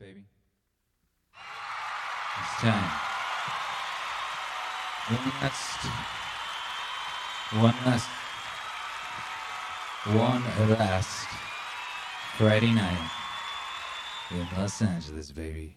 baby. It's time. One last Friday night in Los Angeles, baby.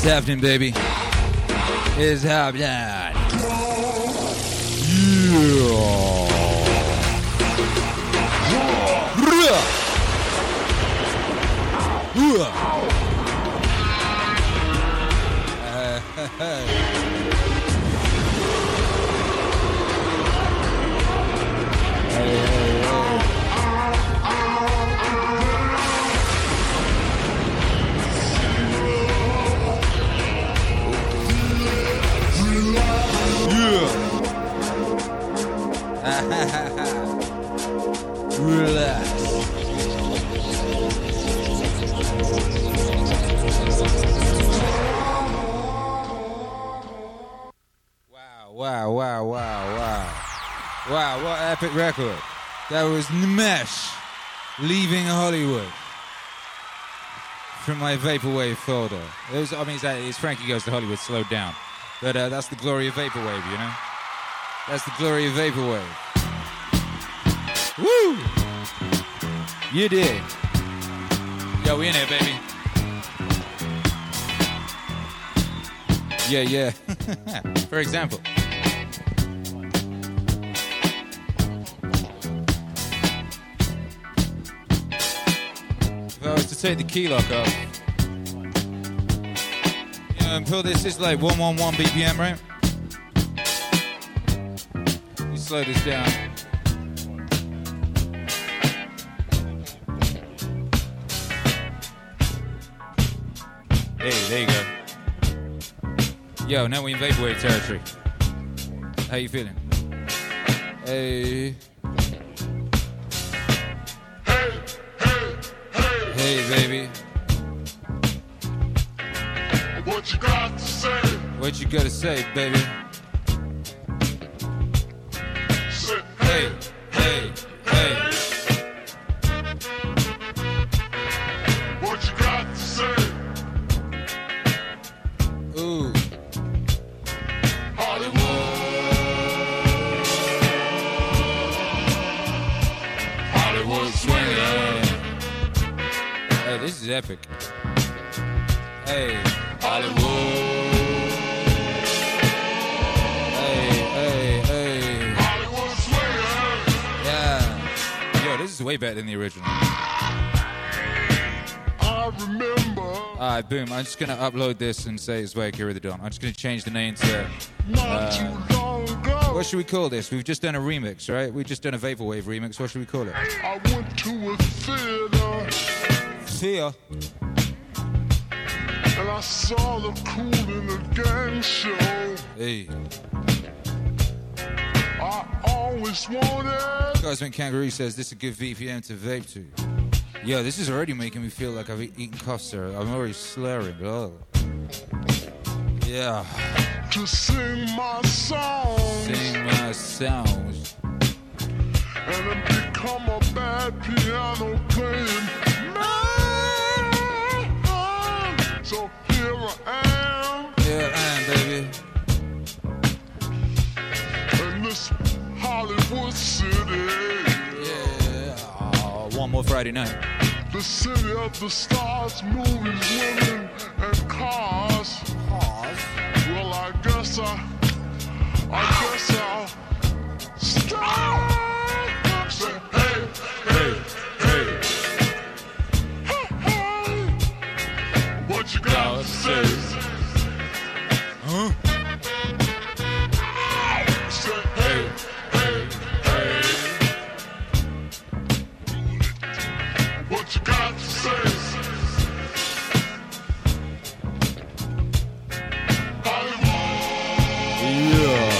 It's happening, baby. It's happening. Rapid record. That was Nmesh, Leaving Hollywood, from my Vaporwave folder. It was, I mean, it's Frankie Goes to Hollywood slowed down. But that's the glory of Vaporwave, you know? That's the glory of Vaporwave. Woo! You did. Yo, we in here, baby. Yeah, yeah. For example. If I was to take the key lock off, you know, and pull this, it's like 111 BPM, right? You slow this down. Hey, there you go. Yo, now we in Vaporwave territory. How you feeling? Hey. Hey, baby. What you got to say? What you got to say, baby? Say, hey, hey, hey. What you got to say? Ooh. This is epic. Hey, Hollywood. Hey, hey, hey. Hollywood's way. Yeah. Yo, this is way better than the original. I remember. Alright, boom. I'm just gonna upload this and say it's way Akira the Don. I'm just gonna change the name to. Not too long ago. What should we call this? We've just done a remix, right? We've just done a Vaporwave remix. What should we call it? I went to a theater. Here. And I saw the Kool and the Gang show. Hey. I always wanted. Cosmic Kangaroo says this is a good VPN to vape to. Yo, this is already making me feel like I've eaten cough syrup. I'm already slurring. Oh. Yeah. To sing my songs. Sing my songs. And I've become a bad piano player. So here I am. Here I am, baby. In this Hollywood city. Yeah. Oh, one more Friday night. The city of the stars, movies, women, and cars. Cars. Well, I guess I'll stop. Say, hey, hey. What you got to say? Huh? Say, hey, hey, hey. What you got to say? Hollywood. Yeah.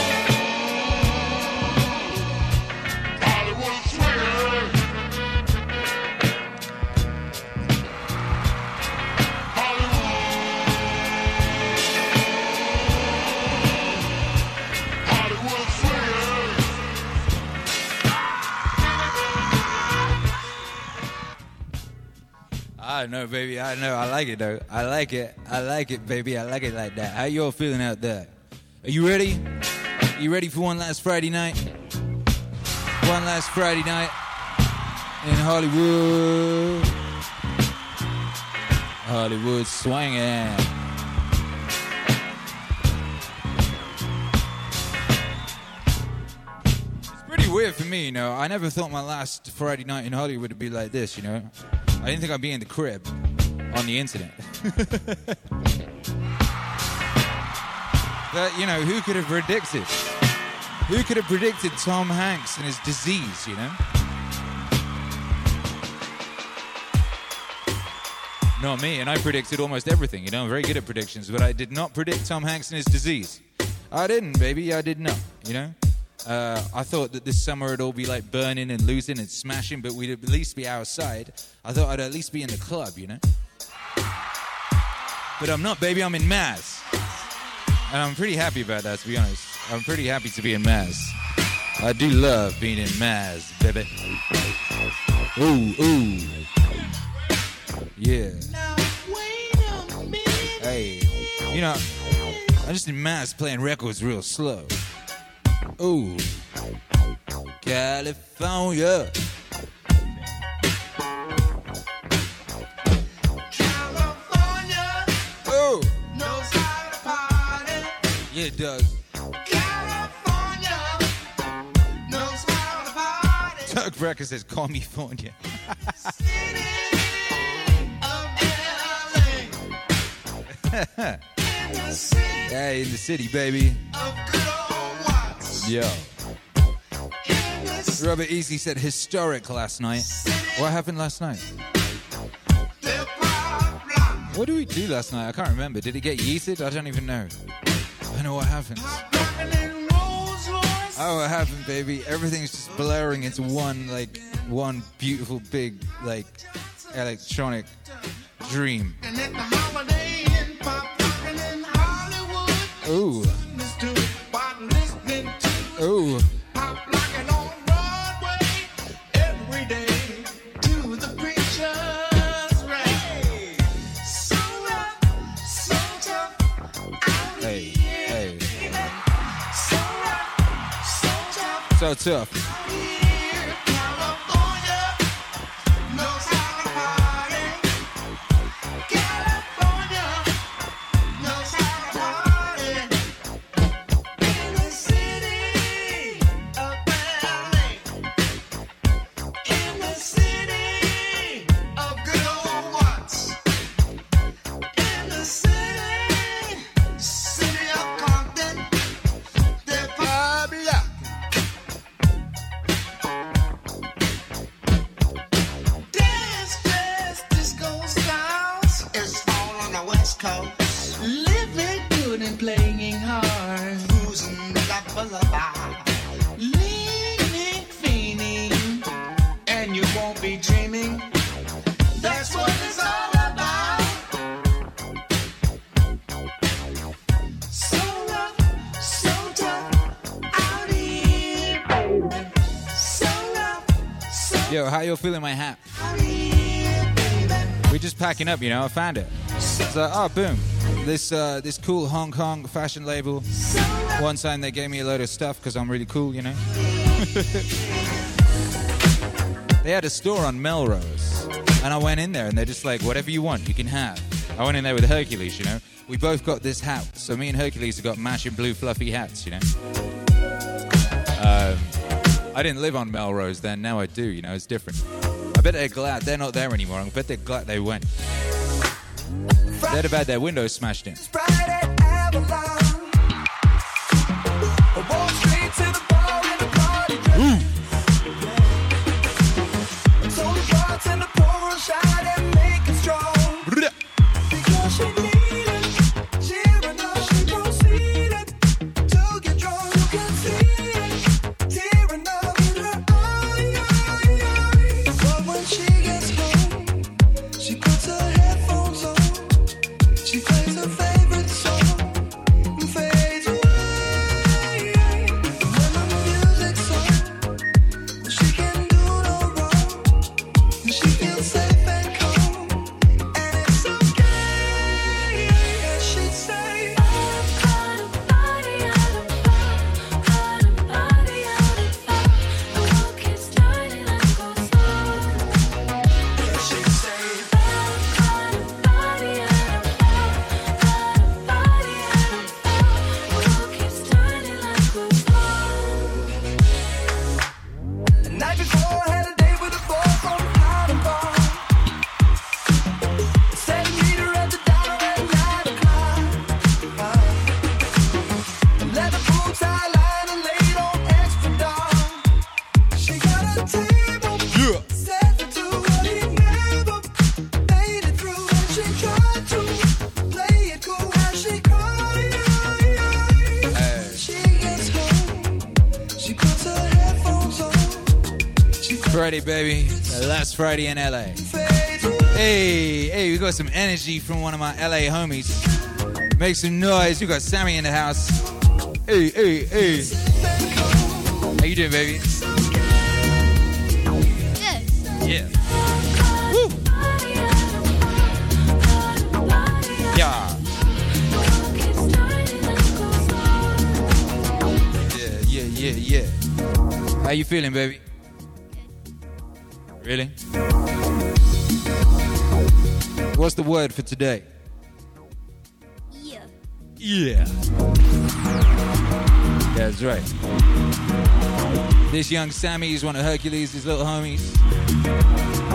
Hollywood swinger. I know, baby. I know. I like it, though. I like it. I like it, baby. I like it like that. How y'all feeling out there? Are you ready? You ready for one last Friday night? One last Friday night in Hollywood. Hollywood swinging. It's pretty weird for me, you know. I never thought my last Friday night in Hollywood would be like this, you know. I didn't think I'd be in the crib on the internet. But, you know, who could have predicted? Who could have predicted Tom Hanks and his disease, you know? Not me, and I predicted almost everything, you know? I'm very good at predictions, but I did not predict Tom Hanks and his disease. I didn't, baby. I did not, you know? I thought that this summer it'd all be like burning and losing and smashing, but we'd at least be outside. I thought I'd at least be in the club, you know? But I'm not, baby. I'm in MAZ. And I'm pretty happy about that, to be honest. I'm pretty happy to be in MAZ. I do love being in MAZ, baby. Ooh, ooh. Yeah. Now, wait a minute. Hey, you know, I just in MAZ playing records real slow. Ooh. California. California. Ooh. Knows how to party. Yeah, it does. Doug Brecker says, call me Fonia. Hey, in the city, baby. Yo. Robert Easy said, historic last night. What happened last night? What did we do last night? I can't remember. Did it get yeeted? I don't even know. I don't know what happened. Oh, it happened, baby. Everything's just blurring into one beautiful, big, electronic dream. Ooh. Ooh. So tough. How you feeling, my hat? We're just packing up, you know. I found it. So, oh, boom. This cool Hong Kong fashion label. One time they gave me a load of stuff because I'm really cool, you know. They had a store on Melrose, and I went in there, and they're just like, whatever you want, you can have. I went in there with Hercules, you know. We both got this hat. So me and Hercules have got matching blue fluffy hats, you know. I didn't live on Melrose then, now I do, you know, it's different. I bet they're glad they're not there anymore, I bet they're glad they went. They'd have had their windows smashed in. Friday, baby. Last Friday in LA. Hey, we got some energy from one of my LA homies. Make some noise. We got Sammy in the house. Hey. How you doing, baby? Good. Yeah. Woo! Yeah. Yeah, yeah, yeah, yeah. How you feeling, baby? Good. Really? What's the word for today? Yeah. Yeah. That's right. This young Sammy is one of Hercules, his little homies.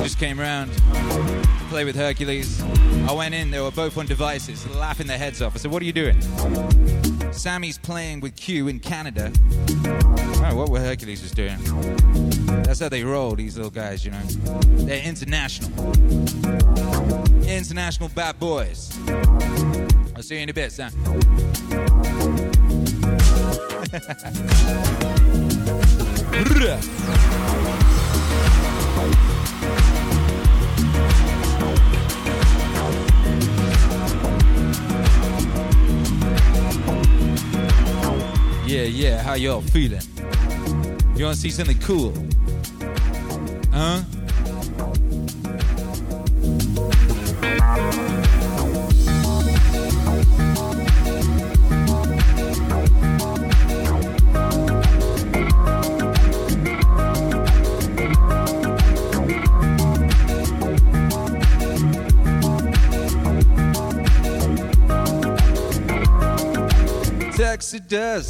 Just came round to play with Hercules. I went in, they were both on devices, laughing their heads off. I said, what are you doing? Sammy's playing with Q in Canada. Oh, what were Hercules just doing? That's how they roll, these little guys, you know. They're international. International bad boys. I'll see you in a bit, Sam. Yeah, yeah, how y'all feeling? You wanna see something cool? Huh? Texodus.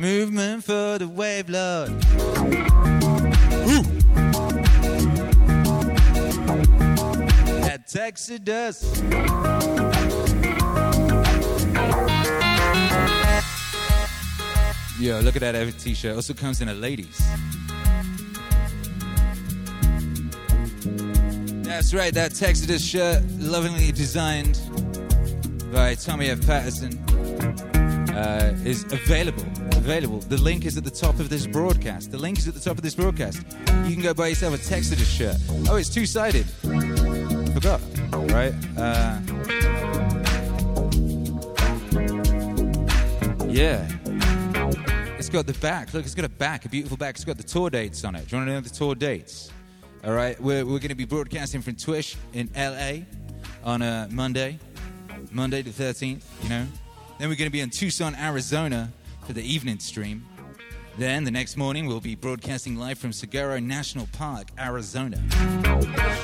Movement for the wave, Lord. Ooh. At Texodus. Yo, look at that every t-shirt. Also comes in a ladies. That's right, that Texodus shirt, lovingly designed by Tommy F. Patterson, is available. The link is at the top of this broadcast. You can go buy yourself a Texodus shirt. Oh, it's two-sided. Forgot, right? Yeah. It's got the back. Look, it's got a back, a beautiful back. It's got the tour dates on it. Do you want to know the tour dates? All right, we're going to be broadcasting from Twitch in LA on Monday the 13th, you know. Then we're going to be in Tucson, Arizona for the evening stream. Then the next morning we'll be broadcasting live from Saguaro National Park, Arizona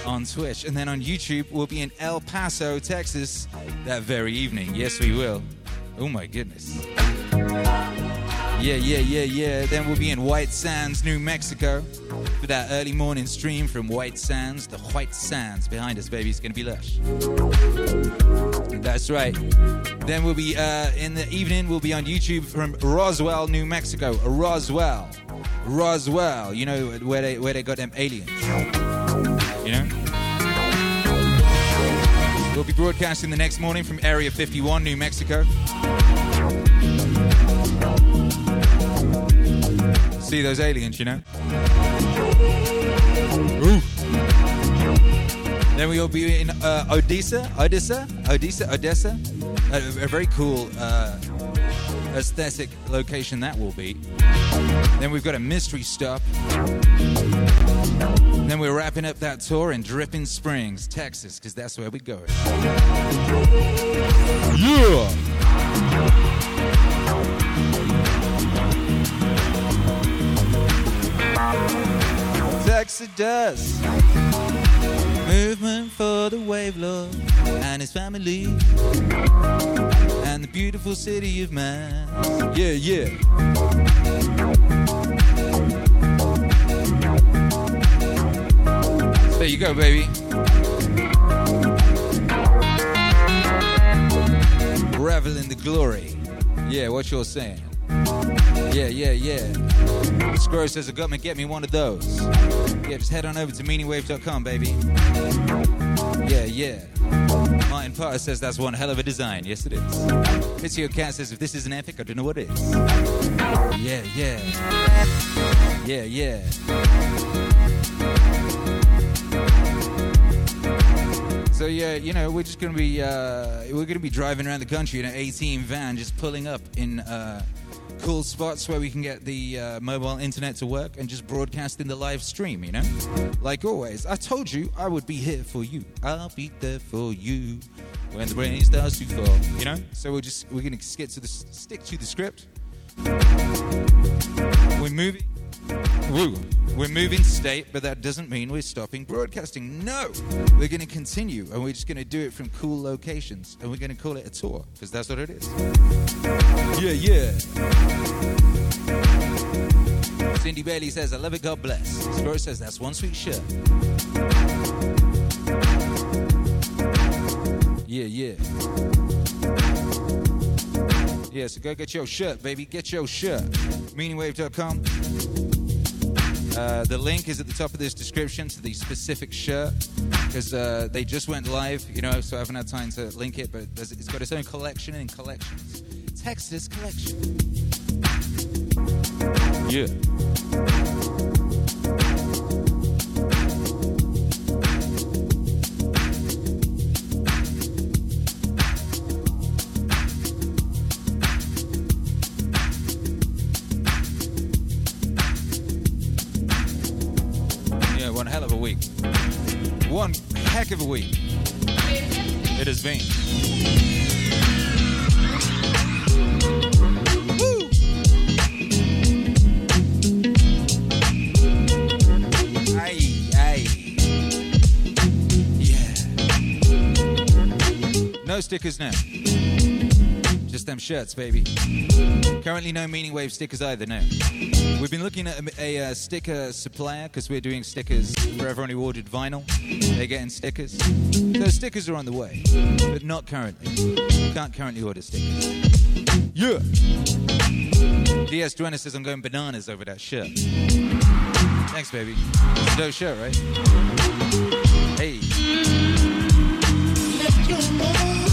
on Twitch. And then on YouTube we'll be in El Paso, Texas that very evening. Yes, we will. Oh, my goodness. Yeah. Then we'll be in White Sands, New Mexico for that early morning stream from White Sands. The White Sands behind us, baby. It's going to be lush. That's right. Then we'll be, in the evening, we'll be on YouTube from Roswell, New Mexico. Roswell. You know, where they got them aliens. You know? We'll be broadcasting the next morning from Area 51, New Mexico. See those aliens, you know. Ooh. Then we'll be in Odessa. A very cool aesthetic location that will be. Then we've got a mystery stop. And then we're wrapping up that tour in Dripping Springs, Texas, because that's where we go. Yeah. Texodus, movement for the wave lord and his family and the beautiful city of MAZ. Yeah, yeah. There you go, baby. Revel in the glory. Yeah, what you're saying. Yeah. Squirrel says, I got me, get me one of those. Yeah, just head on over to meaningwave.com, baby. Yeah. Martin Potter says, that's one hell of a design. Yes, it is. Pitsio Cat says, if this isn't epic, I don't know what is. Yeah. So yeah, you know, we're just gonna be we're gonna be driving around the country in an 18 van, just pulling up in cool spots where we can get the mobile internet to work and just broadcasting the live stream, you know? Like always, I told you I would be here for you. I'll be there for you when the rain starts to fall, you know? So we're gonna stick to the script. We're moving. Woo. We're moving state, but that doesn't mean we're stopping broadcasting. No, we're going to continue, and we're just going to do it from cool locations, and we're going to call it a tour, because that's what it is. Yeah, yeah. Cindy Bailey says, I love it, God bless. Spiro says, that's one sweet shirt. Yeah, yeah. Yeah, so go get your shirt, baby. Get your shirt. meaningwave.com. The link is at the top of this description to the specific shirt, because they just went live, you know, so I haven't had time to link it, but it's got its own collection in collections. Texodus collection. Yeah. One heck of a week it has been. Woo! Aye. Yeah. No stickers now. Just them shirts, baby. Currently no Meaning Wave stickers either now. We've been looking at a sticker supplier, because we're doing stickers for everyone who ordered vinyl. They're getting stickers. So stickers are on the way, but not currently. Can't currently order stickers. Yeah! DS Duena says I'm going bananas over that shirt. Thanks, baby. It's a dope shirt, right? Hey. Let your mark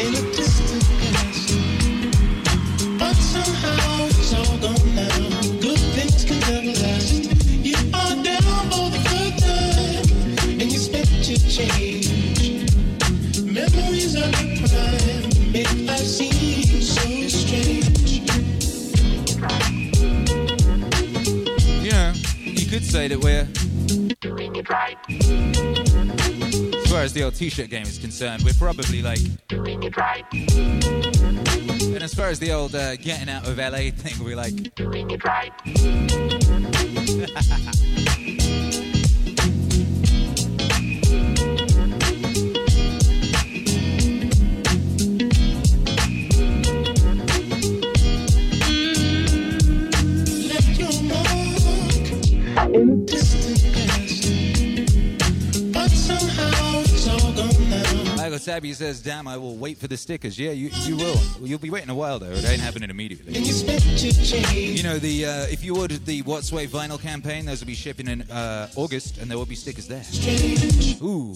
in a distant past, but somehow it's all gone now. Good things can never last. You are down for the good time, and you spent your change. Memories of your prime make life seem so strange. You know, you could say that we're doing it right. As far as the old t-shirt game is concerned, we're probably like doing it right. And as far as the old getting out of LA thing, we're like doing it right. Michael Sabby says, damn, I will wait for the stickers. Yeah, you will. You'll be waiting a while, though. It ain't happening immediately. You know, the if you ordered the What's Wave vinyl campaign, those will be shipping in August, and there will be stickers there. Ooh.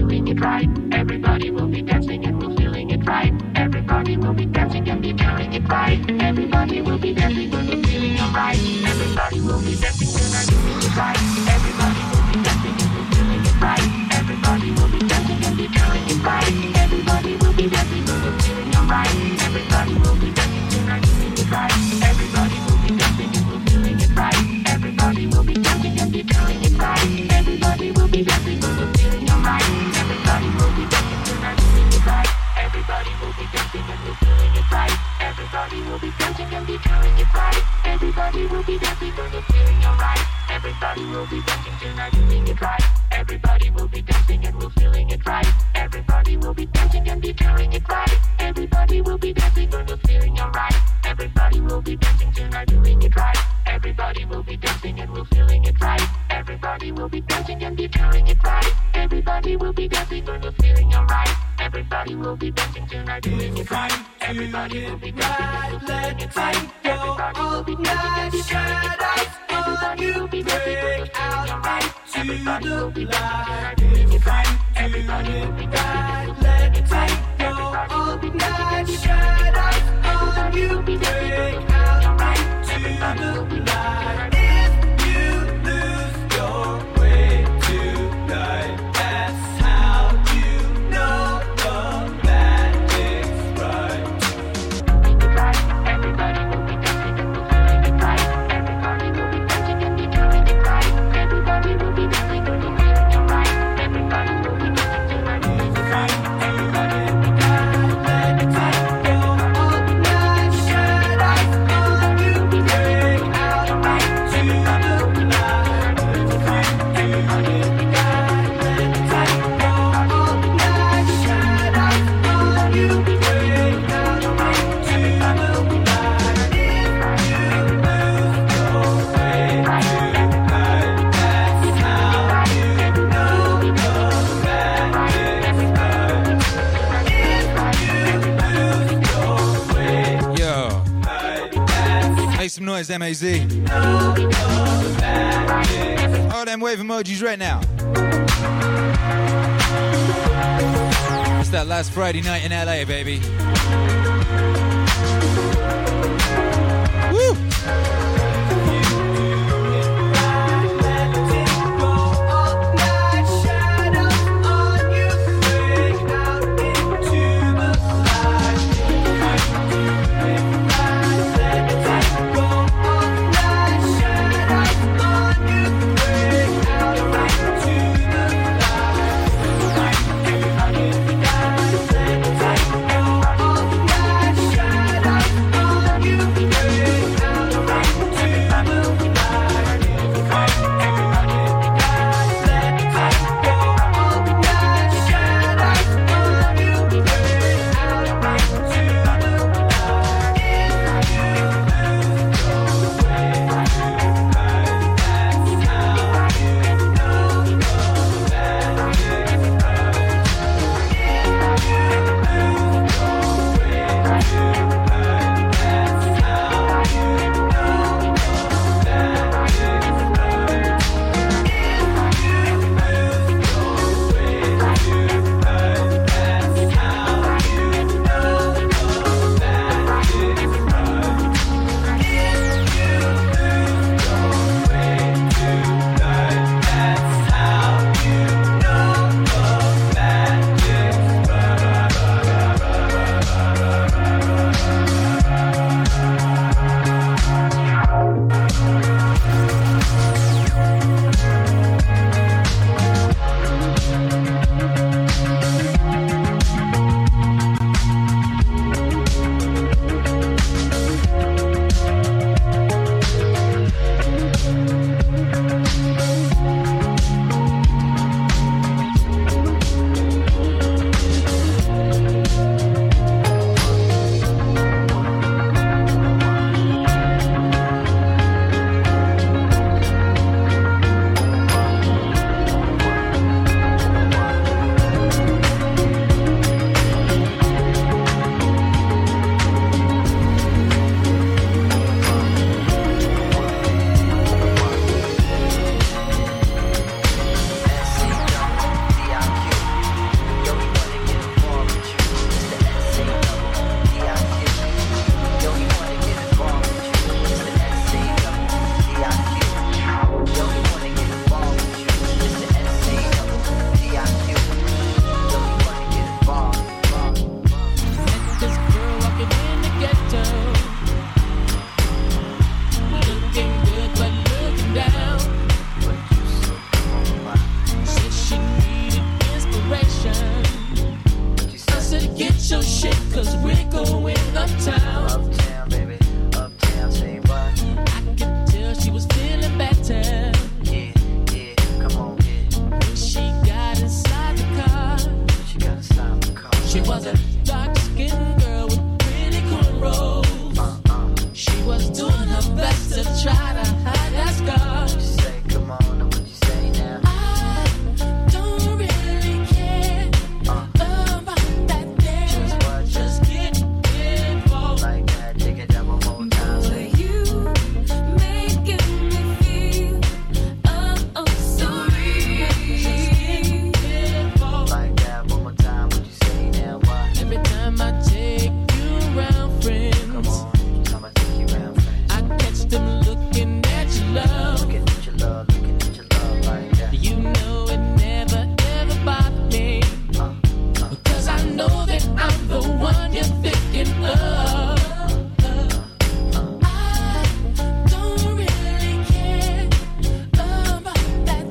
Doing it right. Everybody will be dancing and we're feeling it right. Everybody will be dancing and be feeling it right. Everybody will be dancing and we're feeling it right. Everybody will be dancing and we're doing it right. Everybody will be dancing and we're feeling it right. Everybody will be dancing and be feeling it right. Everybody will be dancing and we're feeling it right. Everybody will be dancing and we're doing it right. Everybody will be dancing and we're feeling it right. Everybody will be dancing and be feeling it right. Everybody will be dancing and we're feeling it right. Everybody will be dancing and we're feeling it right. Everybody will be dancing and be feeling it right. Everybody will be dancing and we're feeling it right. Everybody will be dancing tonight, doing it right. Everybody will be dancing and we're feeling it right. Everybody will be dancing and be feeling it right. Everybody will be dancing and we're feeling it right. Everybody will be dancing tonight, doing it right. Everybody will be dancing and we're feeling it right. Everybody will be dancing and be feeling it right. Everybody will be dancing and we're feeling it right. Everybody will be dancing tonight, doing it right. Everybody will be dancing tonight, doing it right. Everybody will be dancing and be feeling it right. Everybody will be dancing and be feeling it right. Everybody will be dancing tonight, doing it right. Everybody will be dancing and be feeling it right. MAZ. All them wave emojis right now. It's that last Friday night in LA, baby.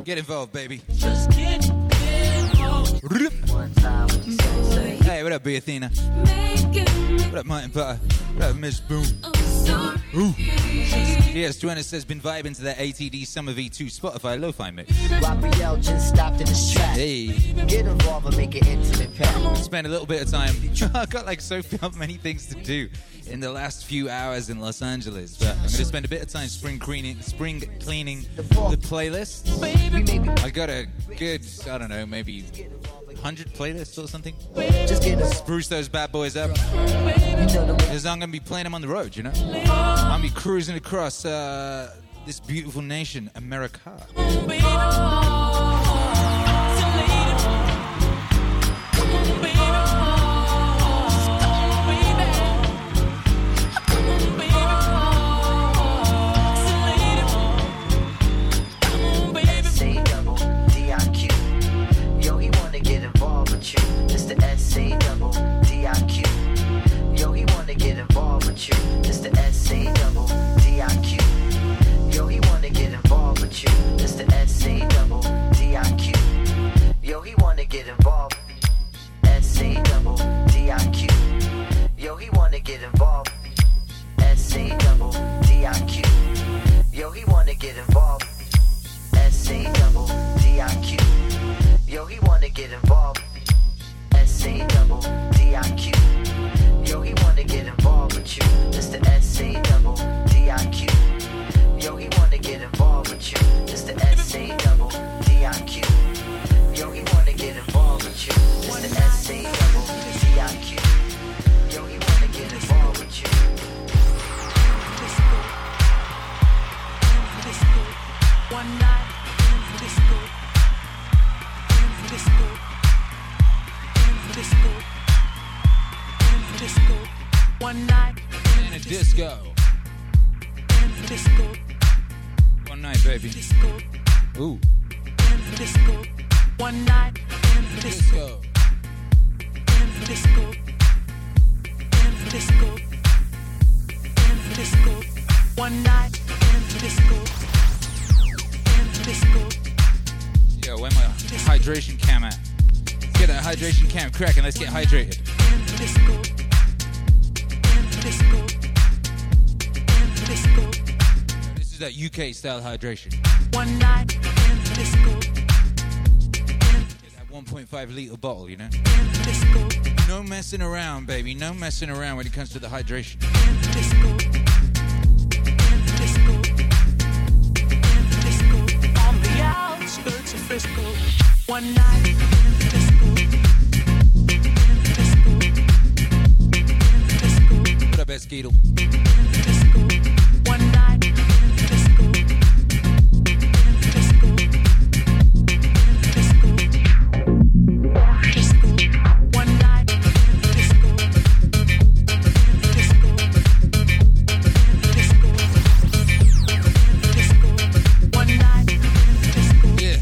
Get involved, baby. Just get involved. Hey, what up, B. Athena? What up, Martin Potter? What up, Miss Boom? Ooh. Yes, Joanna says, been vibing to that ATD Summer V2 Spotify lo-fi mix. Raphael just stopped in his track. Hey. Get involved and make an intimate pack. Spend a little bit of time. I've got like so many things to do in the last few hours in Los Angeles, but I'm going to spend a bit of time spring cleaning the playlist. I got a good, I don't know, maybe 100 playlists or something. Just spruce those bad boys up, because I'm going to be playing them on the road, you know? I'm going to be cruising across this beautiful nation, America. Cracking, let's get hydrated. This is that UK style hydration. One night in the school. Get that 1.5 litre bottle, you know? No messing around, baby. No messing around when it comes to the hydration. On the outskirts of Frisco. One night in the school. Skeetle. One night in the school. One night in the school. One night in the school. Yeah.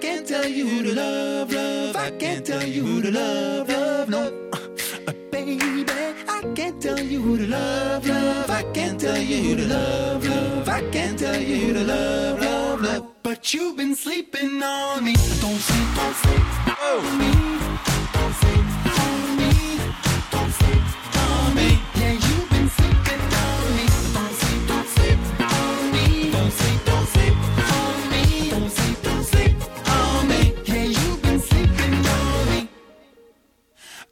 can't tell you who to love, love. I can't tell you who to love, love. No, baby, I can't tell you who to love, love. I can't tell you who to love, love. I can't tell you who to love, love, love. But you've been sleeping on me. Don't sleep on me. Don't sleep on me. Don't sleep on me. Yeah, you've been sleeping on me. Don't sleep on me. Don't sleep on me. Don't sleep on me. Yeah, you've been sleeping on me.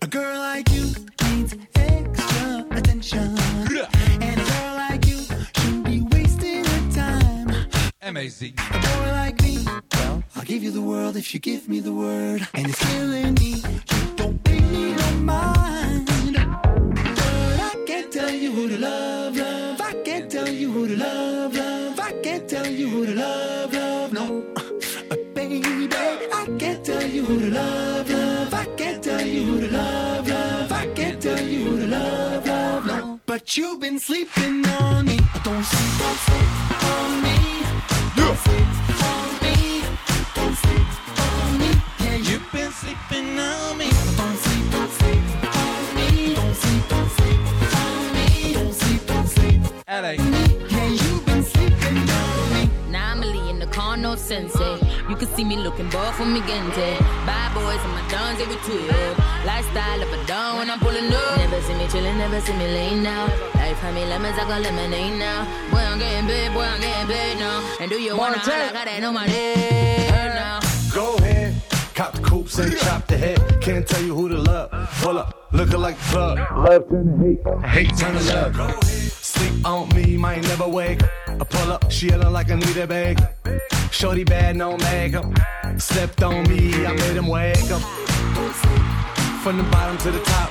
A girl like you needs extra attention. And a girl like you shouldn't be wasting her time. MAZ. A girl like me, well, I'll give you the world if you give me the word. And it's killing me, you don't pay me no mind. But I can't tell you who to love, love. I can't tell you who to love, love. I can't tell you who to love, love. No, baby, I can't tell you who to love, love. I can't tell you who to love, love. I can't tell you who to love, love. No, but you've been sleeping on me. Don't sleep on me. Don't sleep on me. Don't sleep on me. Yeah, you've been sleeping on me. Don't sleep on me. Don't sleep on me. Don't sleep LA. Yeah, you've been sleeping on me. Anomaly in the car, no sensei. You can see me looking bored from me gente. Bye boys and my dons, they be twirled. Lifestyle up a down when I'm pulling up. Never see me chilling, never see me laying now. Life had me lemons, I got lemonade now. Boy, I'm getting paid now. And do you wanna holler, I got that on my head now. Go ahead, cop the coops and chop the head. Can't tell you who to love. Pull up, looking like the plug. Love turn to hate, hate turn to love. Go ahead, sleep on me, might never wake. I pull up, she yelling like I need a bag. Shorty bad, no makeup. Slept on me, I made him wake up. From the bottom to the top.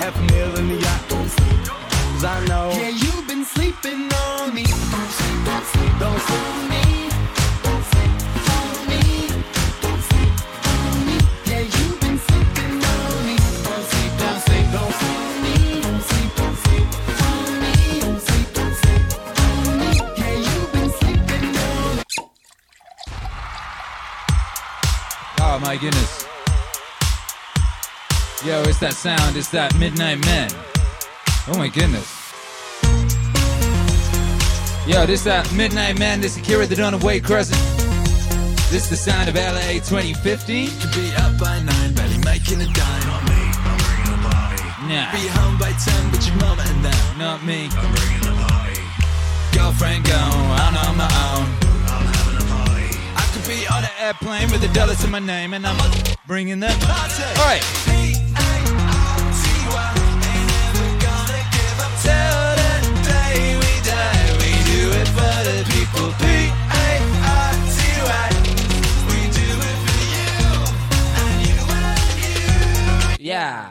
Half a meal in the yacht. 'Cause I know. Yeah, you've been sleeping on me. Don't sleep on me. Don't sleep on me. Don't sleep on me. Yeah, you've been sleeping on me. Don't sleep on me. Don't sleep on me. Don't sleep on me. Yeah, you've been sleeping on me. Oh my goodness. Yo, it's that sound, it's that Midnight Man. Oh my goodness. Yo, this that Midnight Man, this is Akira the Dawn of Wade Crescent. This is the sound of LA 2015. Could be up by 9, barely making a dime. Not me, I'm bringing a party. Nah. Be home by 10, but your mama and them. Not me, I'm bringing a party. Girlfriend gone, I'm on my own. I'm having a party. I could be on an airplane with $1 in my name, and I'm bringing the party. Alright. People, P-A-R-T-Y, we do it for you, and you and you. Yeah.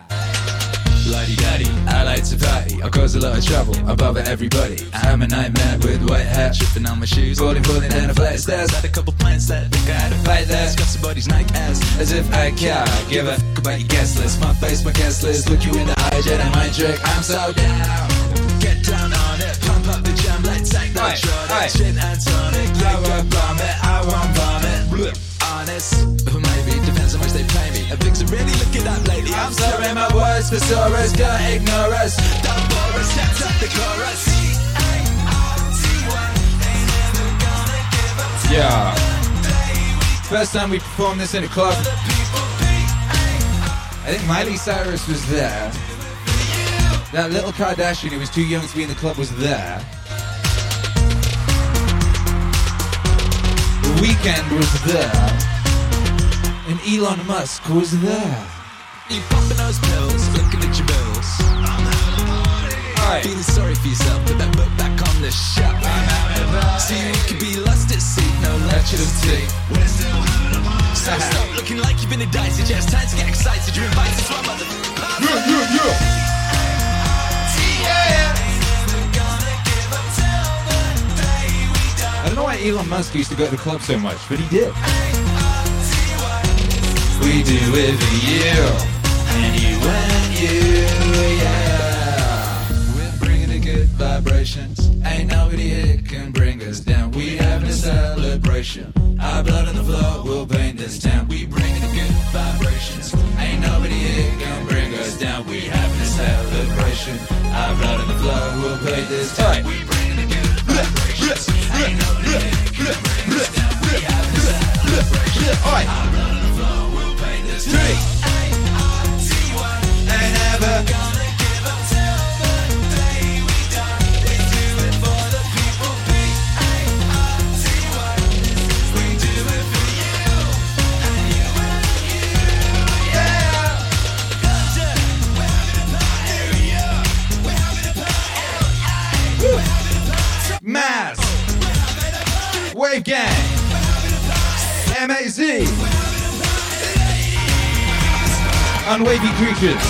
Lottie daddy, I like to party. I cause a lot of trouble, I bother everybody. I'm a nightmare with white hair, tripping on my shoes, falling down a flight of stairs. Had a couple plans that think I had a fight there. Got somebody's Nike ass, as if I care. Give a f*** about your guest list, my face, my guest list. Look you in the eyes, yet I might trick. I'm so down, get down on it. Pump up the jam, let's take that shot. Gin and tonic, I won't vomit, I won't vomit. Honest, who maybe, depends how much they pay me. A vixen really looking up lately. I'm sorry, my words, thesaurus, don't ignore us. Don't bore us, that's up the chorus. C-A-R-T-Y, they never gonna give up to yeah. First time we performed this in a club. I think Miley Cyrus was there. That little Kardashian who was too young to be in the club was there. The Weeknd was there. And Elon Musk was there. You popping those pills, looking at your bills. I'm having a party. Right. Feeling sorry for yourself, but then put back on the shop. I'm having a party. See, you could be lost at sea, no lecture to see. We're still having a party. So stop looking like you've been a dicey. Just time to get excited. You're invited to our mother. Yeah. I don't know why Elon Musk used to go to the club so much, but he did. We do it for you, and you and you, yeah. We're bringing the good vibrations, ain't nobody here can bring us down. We have having a celebration. Our blood on the floor will paint this town. We bringing the good vibrations. Ain't nobody here can bring us down. We having a celebration. Our blood on the floor will paint this town. We bringing the good vibrations. Ain't nobody here can bring us down. We having a celebration. Our blood on the floor will paint this town. A-R-T-Y ain't ever gonna give up till the day we die. We do it for the people. B-A-R-T-Y. We do it for you and you and you. Yeah. Culture. We're having a party. Here we are. We're having a party. L-A. We're having a party. MAZ. We're having a party. Wave Gang. We're having a party. MAZ. We're having a party. Unwavy creatures.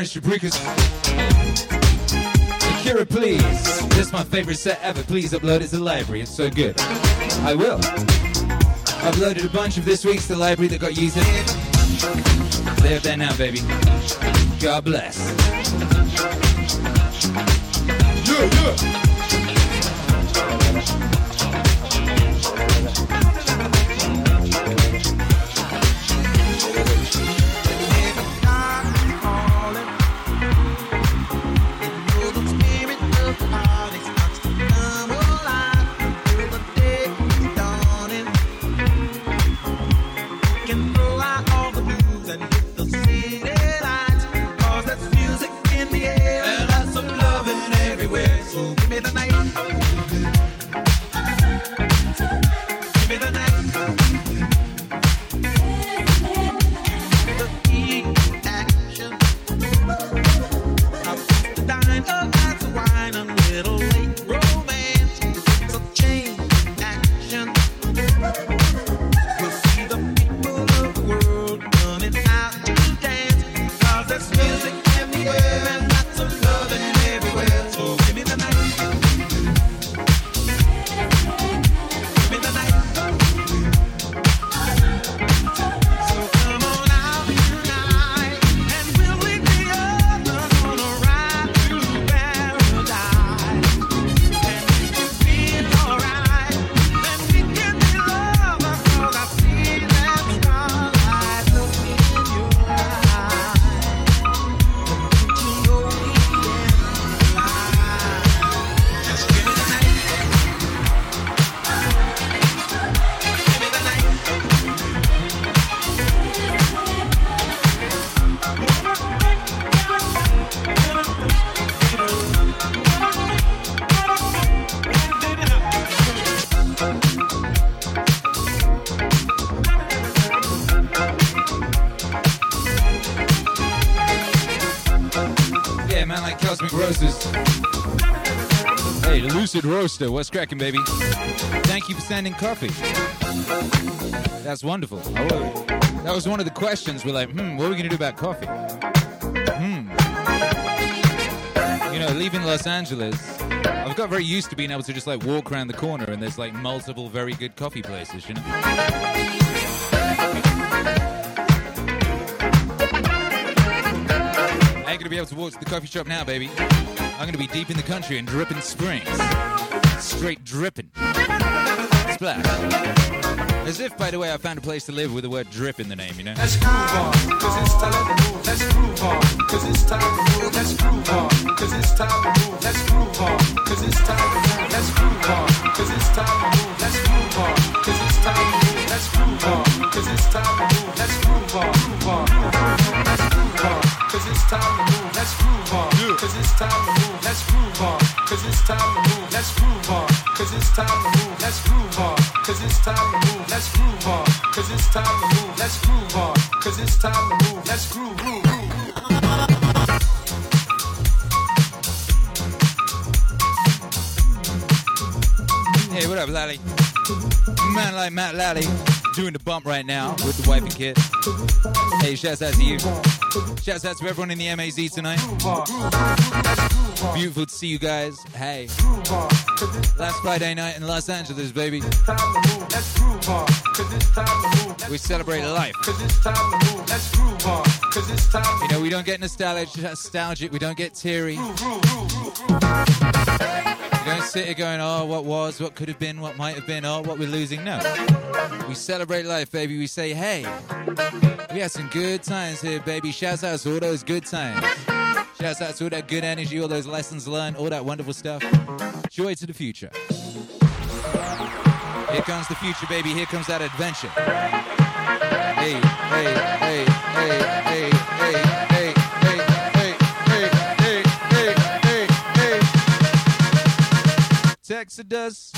Prince Jabricus. Secure it, please. This is my favorite set ever. Please upload it to the library. It's so good. I will. I've uploaded a bunch of this week's to the library that got used in it. They're up there now, baby. God bless. Yeah, yeah. Roaster, what's cracking, baby? Thank you for sending coffee. That's wonderful. Oh, that was one of the questions. We're like, what are we gonna do about coffee? You know, leaving Los Angeles, I've got very used to being able to just like walk around the corner and there's like multiple very good coffee places, you know? I ain't gonna be able to walk to the coffee shop now, baby. I'm gonna be deep in the country in Dripping Springs. Straight dripping. Splash. As if, by the way, I found a place to live with the word drip in the name, you know? Let's groove on, cause it's time to move. Let's groove on, cause it's time to move. Let's groove on, cause it's time to move. Let's groove on, cause it's time to move. Let's groove on, cause it's time to move. Let's groove on, cause it's time to move. Let's groove on, cause it's time to move. Let's groove on, groove on, let's groove on. Cause it's time to move, let's groove on. Cause it's time to move, let's groove on. Cause it's time to move, let's groove on. Cause it's time to move, let's groove on. Cause it's time to move, let's groove on. Cause it's time to move, let's groove on. Cause it's time to move, let's groove, groove, groove. Hey, what up, Lally? Man like Matt Lally, doing the bump right now with the wife and kid. Hey, shouts out to you. Shouts out to everyone in the MAZ tonight. Beautiful to see you guys. Hey. Last Friday night in Los Angeles, baby. We celebrate life. You know, we don't get nostalgic. We don't get teary. We don't sit here going, oh, what was, what could have been, what might have been, oh, what we're losing. No. We celebrate life, baby. We say, hey, we had some good times here, baby. Shouts out to all those good times. Shouts out to all that good energy, all those lessons learned, all that wonderful stuff. Joy to the future. Here comes the future, baby. Here comes that adventure. Hey, hey, hey, hey, hey. Texodus.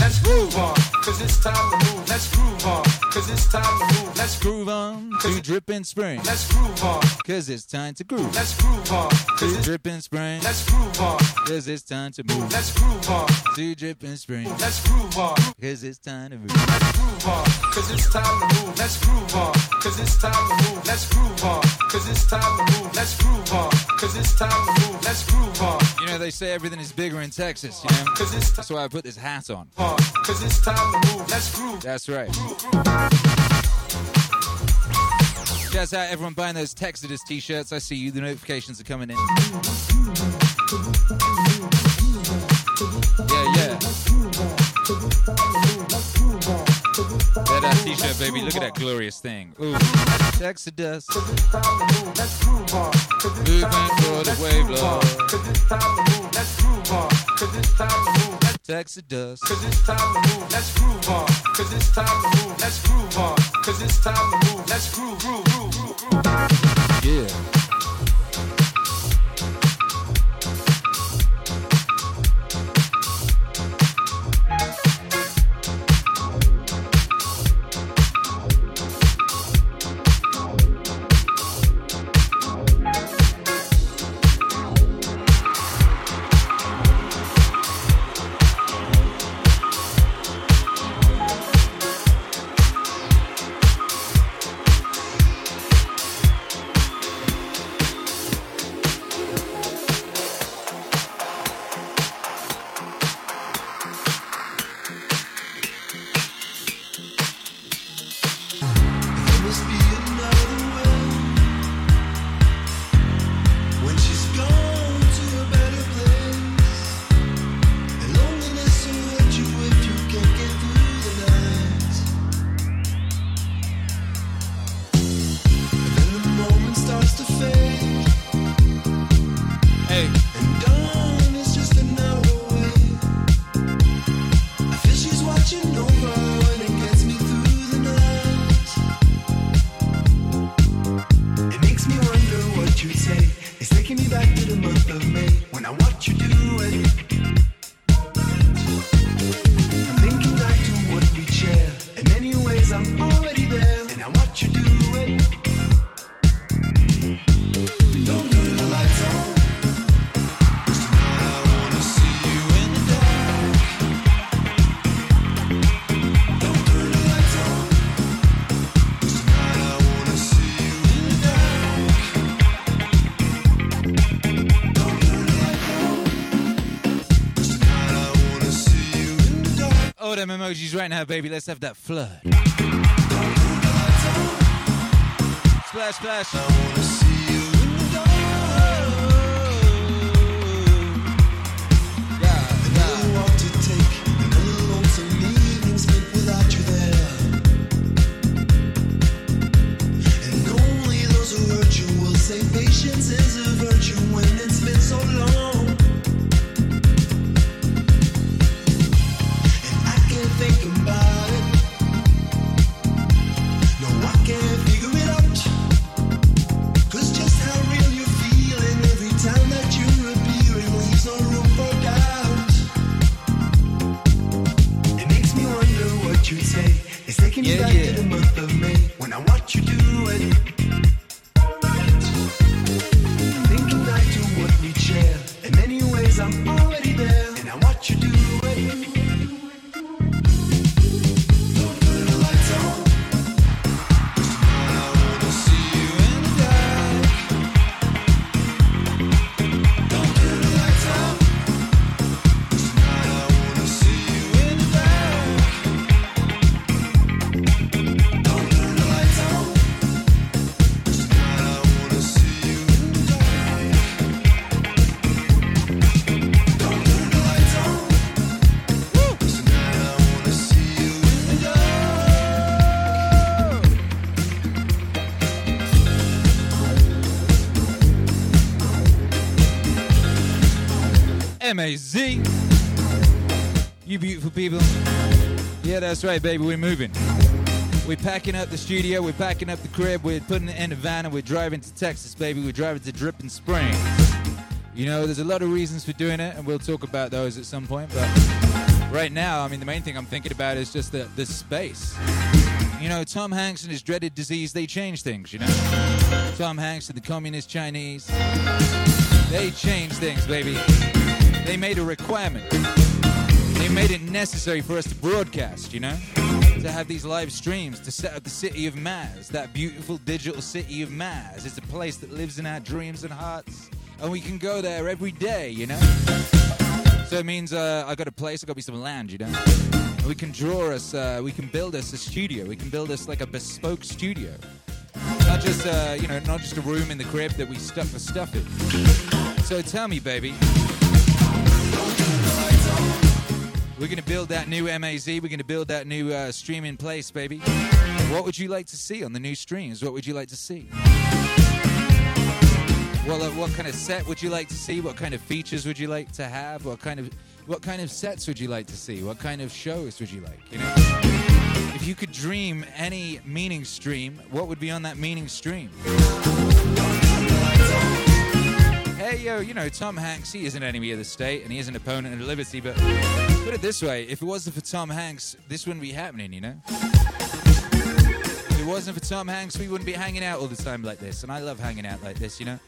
Let's groove on, cause it's time to move. Let's groove on, cause it's time to move. Let's groove on to Dripping Springs. Let's groove on, cause it's time to groove. Let's groove on to Dripping Springs. Let's groove on, cause it's time to move. Let's groove on to Dripping Springs. Let's groove on, cause it's time to move. Let's groove on, cause it's time to move. Let's groove on, cause it's time to move. Let's groove on, cause it's time to move. Let's groove on, cause it's time to move. Let's groove on. You know, they say everything is bigger in Texas, you know? Cause it's that's why I put this hat on. Cause it's time to move. Let's groove. That's right. Shouts out everyone buying those Texodus t-shirts. I see you. The notifications are coming in. Yeah. That t-shirt, baby. Look at that glorious thing. Ooh. Texodus. Movement for the wave, Lord. Texodus. Cause it's time to move, let's groove on. Cause it's time to move, let's groove on. Cause it's time to move, let's groove, groove, groove, groove, groove. Yeah. Emojis right now, baby. Let's have that flood. Splash, splash. I wanna see you in the dark. Yeah, another walk to take, another lonesome evening spent without you there. And only those who hurt you will say patience is a virtue when it's been so long. Think about it. No, I can't figure it out. Cause just how real you're feeling every time that you're appearing leaves no room for doubt. It makes me wonder what you'd say. It's taking me back to the month of May when I watch you do it. I'm thinking back to what we share. In many ways, I'm already there. And I watch you do it. MAZ, you beautiful people. Yeah, that's right, baby. We're moving. We're packing up the studio. We're packing up the crib. We're putting it in the van, and we're driving to Texas, baby. We're driving to Dripping Springs. You know, there's a lot of reasons for doing it, and we'll talk about those at some point. But right now, I mean, the main thing I'm thinking about is just the space. You know, Tom Hanks and his dreaded disease, they change things, you know. Tom Hanks and the communist Chinese, they change things, baby. They made a requirement. They made it necessary for us to broadcast, you know? to have these live streams, to set up the city of MAZ, that beautiful digital city of MAZ. It's a place that lives in our dreams and hearts, and we can go there every day, you know? So it means I got a place, I got me some land, you know? We can draw us, we can build us a studio, we can build us like a bespoke studio. Not just, you know, not just a room in the crib that we stuff the stuff in. So tell me, baby. We're going to build that new MAZ. We're going to build that new streaming place, baby. What would you like to see on the new streams? What would you like to see? Well, what kind of set would you like to see? What kind of features would you like to have? What kind of sets would you like to see? What kind of shows would you like? You know? If you could dream any meaning stream, what would be on that meaning stream? Hey, yo, you know, Tom Hanks, he is an enemy of the state, and he is an opponent of liberty, but put it this way, if it wasn't for Tom Hanks, this wouldn't be happening, you know? If it wasn't for Tom Hanks, we wouldn't be hanging out all the time like this, and I love hanging out like this, you know?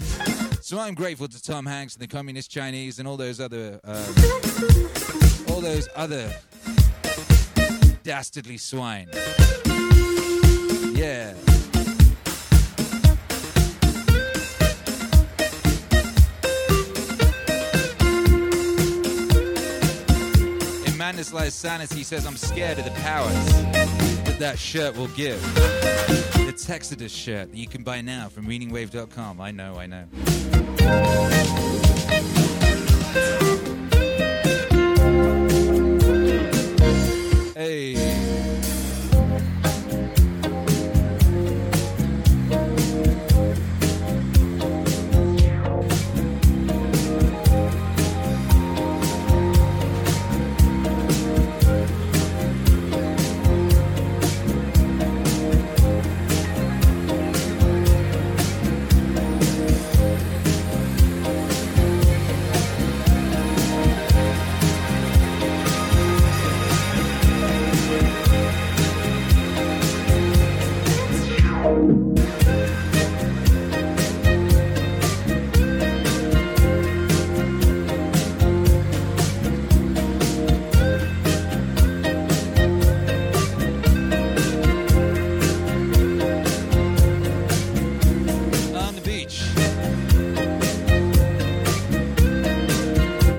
So I'm grateful to Tom Hanks and the Communist Chinese and all those other dastardly swine. Yeah. Madness Lies Sanity says, I'm scared of the powers that shirt will give. The Texodus shirt that you can buy now from meaningwave.com. I know, I know. Hey.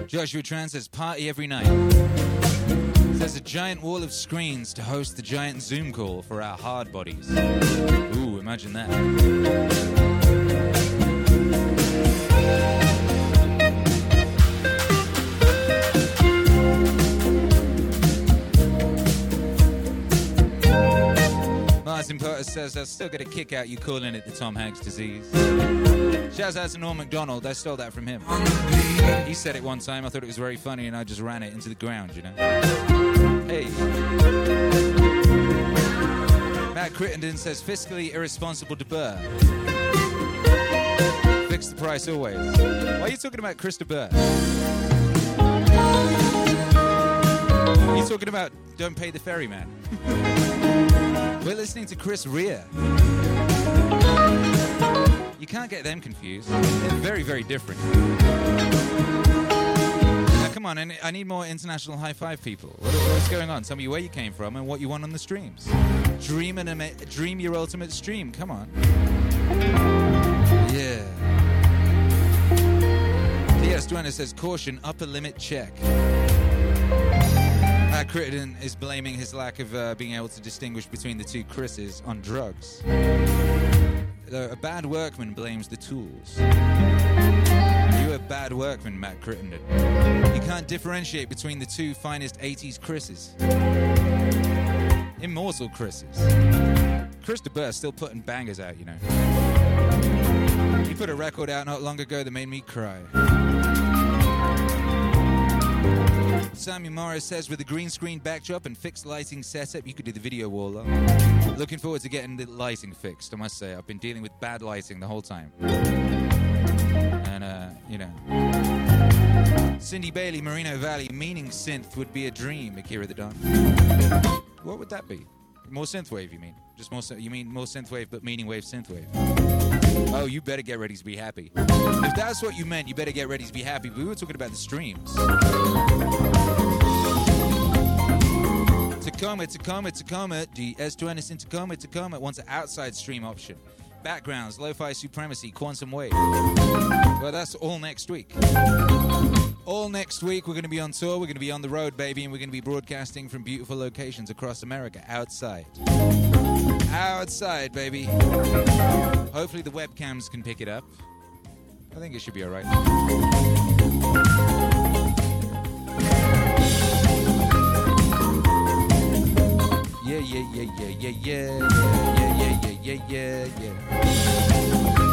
Joshua Tran says, party every night. There's a giant wall of screens to host the giant Zoom call for our hard bodies. Ooh, imagine that. Martin Potter says, I still got a kick out you calling it the Tom Hanks disease. Shouts out to Norm MacDonald. I stole that from him. He said it one time. I thought it was very funny, and I just ran it into the ground, you know? Hey. Matt Crittenden says, fiscally irresponsible de Burgh. Fix the price always. Why are you talking about Chris de Burgh? Are you talking about Don't Pay the Ferryman? We're listening to Chris Rea. You can't get them confused. They're very, very different. Now, come on, I need more international high-five people. What's going on? Tell me where you came from and what you want on the streams. Dream your ultimate stream. Come on. Yeah. P.S. Duenna says, caution, upper limit check. Matt Crittenden is blaming his lack of being able to distinguish between the two Chris's on drugs. A bad workman blames the tools. You're a bad workman, Matt Crittenden. You can't differentiate between the two finest 80s Chris's. Immortal Chris's. Chris de Burgh still putting bangers out, you know. He put a record out not long ago that made me cry. Sammy Morris says, with a green screen backdrop and fixed lighting setup, you could do the video wall up. Looking forward to getting the lighting fixed, I must say. I've been dealing with bad lighting the whole time. And, you know. Cindy Bailey, Moreno Valley, meaning synth would be a dream, Akira the Don. What would that be? More synthwave, you mean? Just more. You mean more synthwave, but meaning wave synthwave. Oh, you better get ready to be happy. If that's what you meant, you better get ready to be happy. We were talking about the streams. To Tacoma, Tacoma, Tacoma. The S20 in Tacoma, Tacoma wants an outside stream option. Backgrounds, Lo-Fi Supremacy, Quantum Wave. Well, that's all next week. All next week, we're going to be on tour, we're going to be on the road, baby, and we're going to be broadcasting from beautiful locations across America, outside. Outside, baby. Hopefully the webcams can pick it up. I think it should be all right. Yeah, yeah, yeah, yeah, yeah, yeah, yeah, yeah, yeah, yeah, yeah,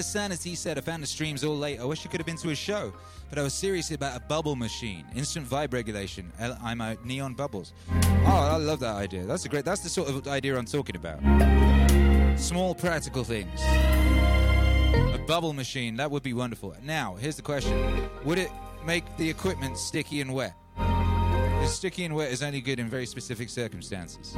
Sanity said, I found the streams all late. I wish I could have been to a show, but I was serious about a bubble machine. Instant vibe regulation. I'm out neon bubbles. Oh, I love that idea. That's a great, that's the sort of idea I'm talking about. Small practical things. A bubble machine, that would be wonderful. Now, here's the question. Would it make the equipment sticky and wet? Because sticky and wet is only good in very specific circumstances.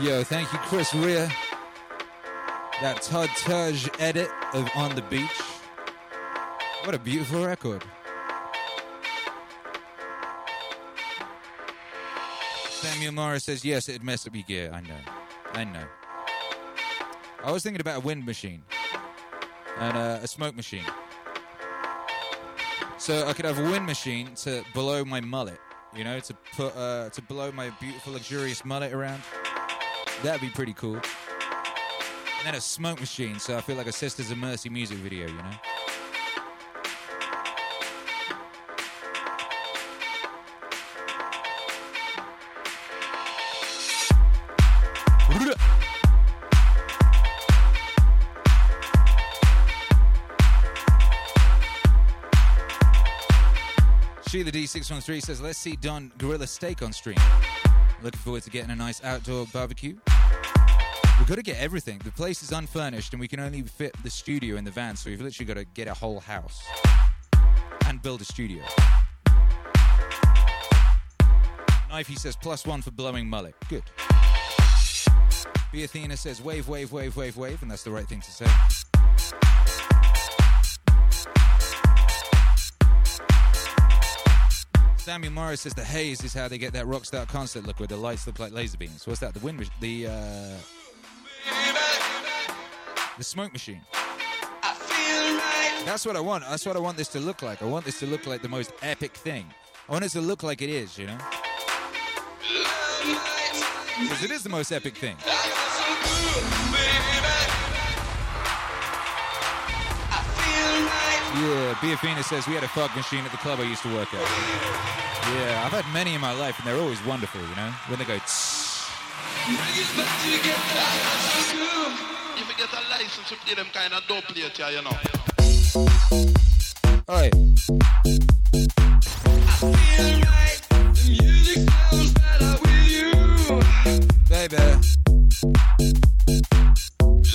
Yo, thank you, Chris Rea. That Todd Turge edit of On the Beach. What a beautiful record. Samuel Morris says, yes, it'd mess up your gear. I know. I was thinking about a wind machine and a smoke machine. So I could have a wind machine to blow my mullet, you know, to put to blow my beautiful, luxurious mullet around. That'd be pretty cool. And then a smoke machine, so I feel like a Sisters of Mercy music video, you know? Sheila D613 says, let's see Don Gorilla Steak on stream. Looking forward to getting a nice outdoor barbecue. We've got to get everything. The place is unfurnished and we can only fit the studio in the van, so we've literally got to get a whole house and build a studio. Knifey says, +1 for blowing mullet. Good. Beathena says, wave, wave, wave, wave, wave, and that's the right thing to say. Samuel Morris says the haze is how they get that rock star concert look where the lights look like laser beams. What's that? The wind machine? The smoke machine. I feel right. That's what I want. That's what I want this to look like. I want this to look like the most epic thing. I want it to look like it is, you know? Because it is the most epic thing. Yeah, Biafina says we had a fog machine at the club I used to work at. Yeah, I've had many in my life, and they're always wonderful, you know? When they go, tss. If you get a license, you get them kind of dope later, you know. All right. I feel right. The music sounds better with you. Baby.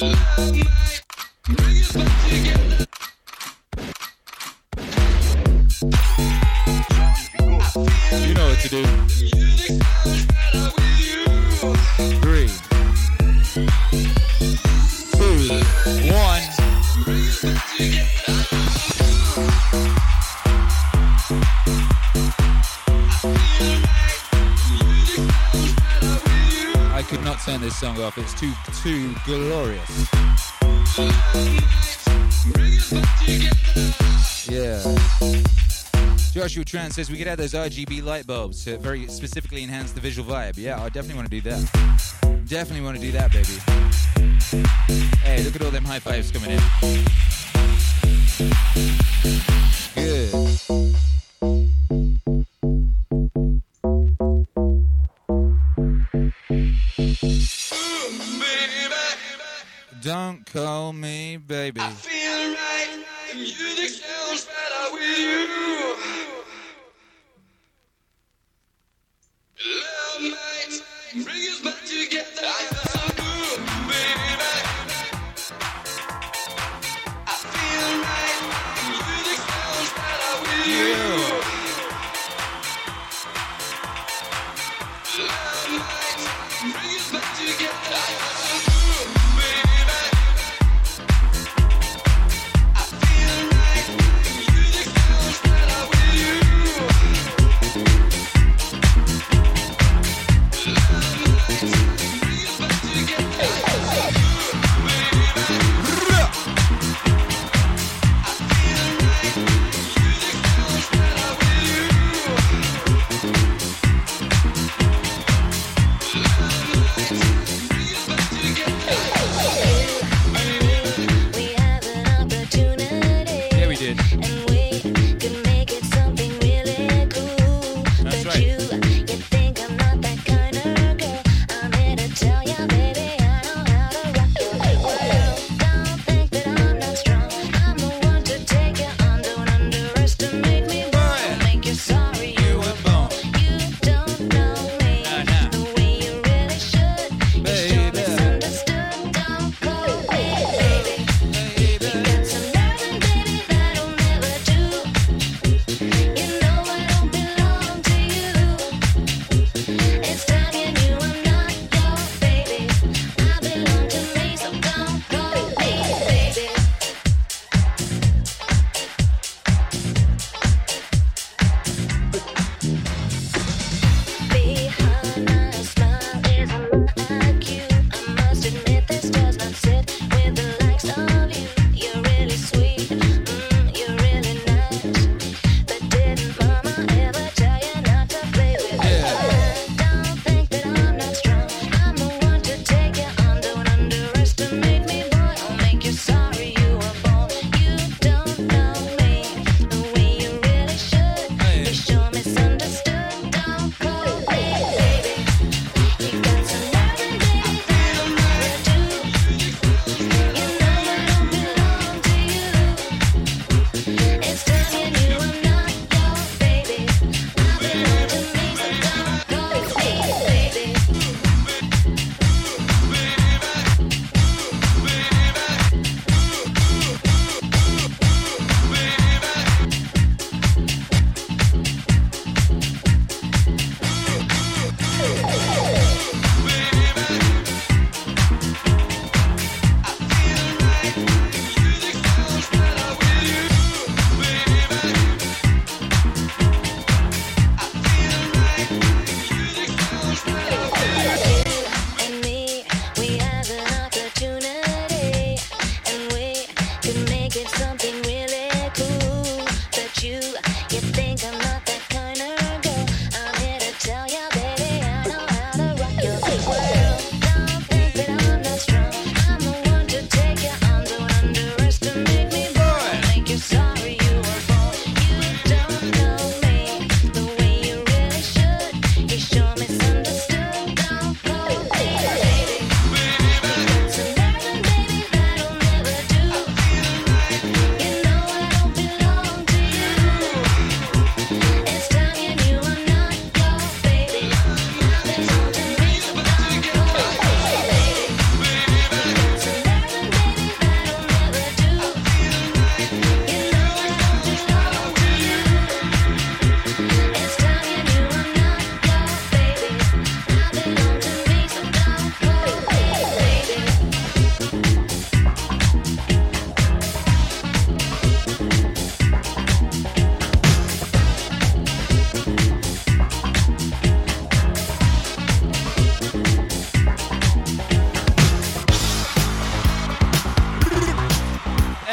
Love night. Bring us back together. You know what to do. 3, 2, 1. send this song off. It's too glorious. Yeah. Joshua Tran says we could add those RGB light bulbs to very specifically enhance the visual vibe. Yeah, I definitely want to do that. Definitely want to do that, baby. Hey, look at all them high fives coming in. Good. Don't call me baby. I feel right. The music sounds better with you. Love nights bring us back together. I feel so good, baby. I feel right. The music sounds better with you. Love nights bring us back together. I feel so good.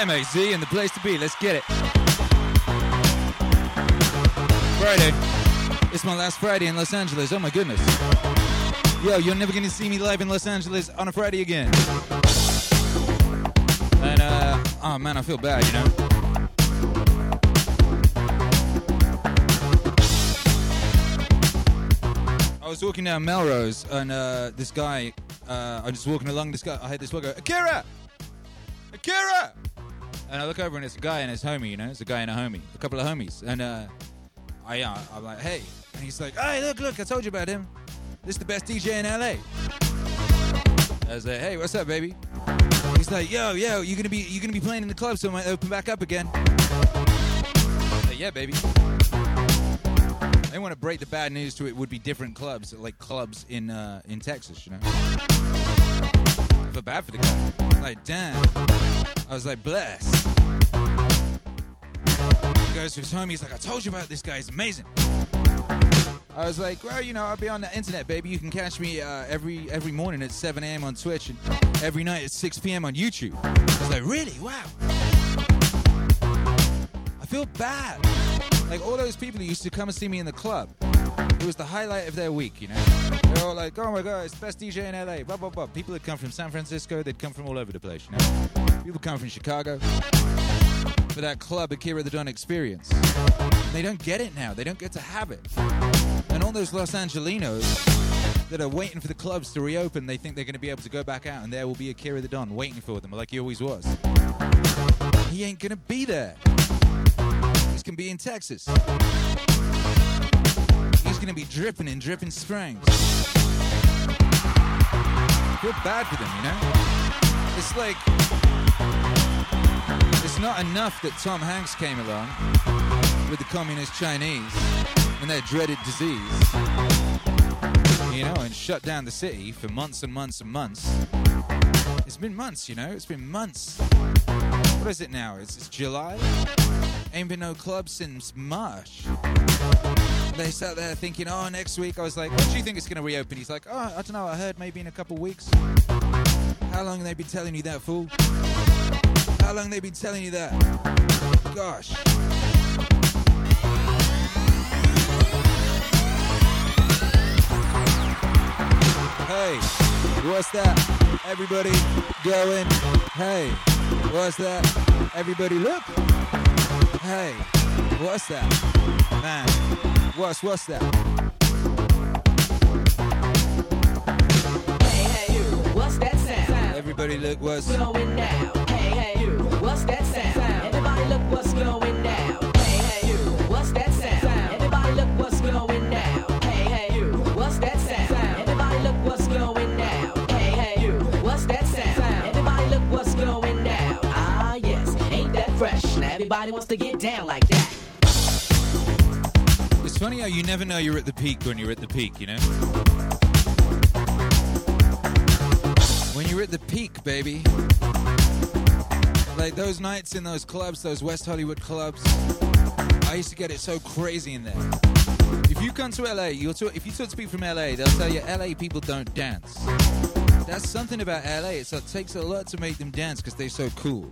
MAZ and the place to be. Let's get it. Friday. It's my last Friday in Los Angeles. Oh my goodness. Yo, you're never gonna see me live in Los Angeles on a Friday again. And oh man, I feel bad, you know. I was walking down Melrose, and this guy, I was just walking along, this guy, I heard this guy go, Akira! Akira! And I look over, and it's a guy and his homie, you know? It's a guy and a homie. A couple of homies. And I'm like, hey. And he's like, hey, look, I told you about him. This is the best DJ in LA. I was like, hey, what's up, baby? He's like, yo, you're gonna be playing in the club, so I might open back up again. I was like, yeah, baby. They want to break the bad news to it would be different clubs, like clubs in Texas, you know. I feel bad for the guy. Like, damn. I was like, bless. He goes to his homie, he's like, I told you about this guy, he's amazing. I was like, well, you know, I'll be on the internet, baby. You can catch me every morning at 7 a.m. on Twitch and every night at 6 p.m. on YouTube. I was like, really? Wow. I feel bad. Like, all those people who used to come and see me in the club, it was the highlight of their week, you know? They're all like, oh my God, it's the best DJ in LA, blah, blah, blah. People that come from San Francisco, they'd come from all over the place, you know? People come from Chicago for that club Akira the Don experience. They don't get it now. They don't get to have it. And all those Los Angelinos that are waiting for the clubs to reopen, they think they're going to be able to go back out, and there will be Akira the Don waiting for them, like he always was. He ain't going to be there. Can be in Texas. He's gonna be dripping in Dripping Springs. I feel bad for them, you know? It's like, it's not enough that Tom Hanks came along with the communist Chinese and their dreaded disease, you know, and shut down the city for months and months and months. It's been months, you know? It's been months. What is it now? It's July? Ain't been no club since March. They sat there thinking, oh, next week. I was like, what do you think it's going to reopen? He's like, oh, I don't know. I heard maybe in a couple weeks. How long have they been telling you that, fool? How long have they been telling you that? Gosh. Hey, what's that? Everybody going. Hey, what's that? Everybody look. Hey, what's that? Man, what's that? Hey, hey, what's that sound? Everybody look, what's going down? Hey, hey, what's that sound? Everybody look, what's going down? Hey, hey, what's that sound? Everybody look, what's going down? Hey, hey, what's that sound? Everybody look, what's going down? Hey, hey, what's that sound? Everybody look, what's going down? Ah, yes, ain't that fresh? Everybody wants to get down like that. It's funny how you never know you're at the peak when you're at the peak, you know? When you're at the peak, baby. Like those nights in those clubs, those West Hollywood clubs. I used to get it so crazy in there. If you come to LA, if you talk to people from LA, they'll tell you LA people don't dance. That's something about LA. It takes a lot to make them dance because they're so cool.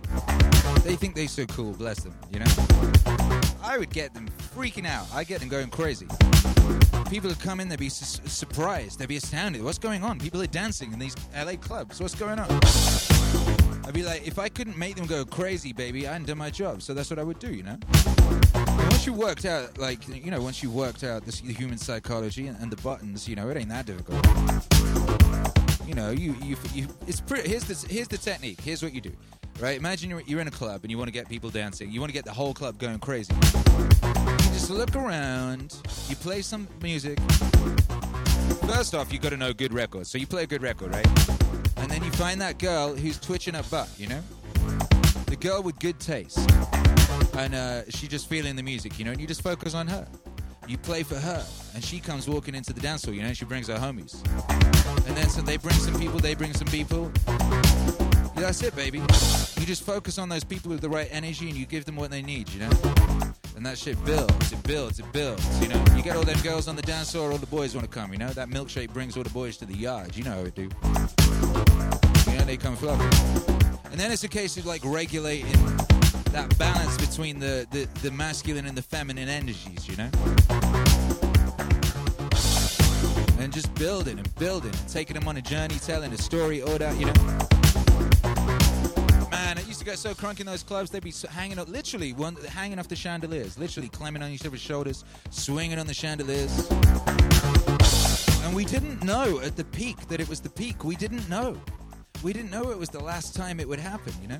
They think they're so cool, bless them, you know? I would get them freaking out. I get them going crazy. People would come in, they'd be surprised. They'd be astounded. What's going on? People are dancing in these LA clubs. What's going on? I'd be like, if I couldn't make them go crazy, baby, I hadn't done my job. So that's what I would do, you know? And once you worked out, like, you know, once you worked out the human psychology and the buttons, you know, it ain't that difficult. You know, it's pretty. Here's the technique. Here's what you do, right? Imagine you're in a club and you want to get people dancing. You want to get the whole club going crazy. You just look around. You play some music. First off, you got to know good records. So you play a good record, right? And then you find that girl who's twitching her butt, you know? The girl with good taste. And she's just feeling the music, you know? And you just focus on her. You play for her, and she comes walking into the dance hall, you know, and she brings her homies. And then they bring some people. Yeah, that's it, baby. You just focus on those people with the right energy, and you give them what they need, you know? And that shit builds, it builds, it builds, you know? You get all them girls on the dance floor, all the boys want to come, you know? That milkshake brings all the boys to the yard, you know how it do. You know, they come flocking. And then it's a case of like regulating that balance between the masculine and the feminine energies, you know? And just building and building and taking them on a journey, telling a story, all that, you know? Man, I used to get so crunk in those clubs, they'd be hanging up, literally hanging off the chandeliers, literally climbing on each other's shoulders, swinging on the chandeliers. And we didn't know at the peak that it was the peak. We didn't know. We didn't know it was the last time it would happen, you know?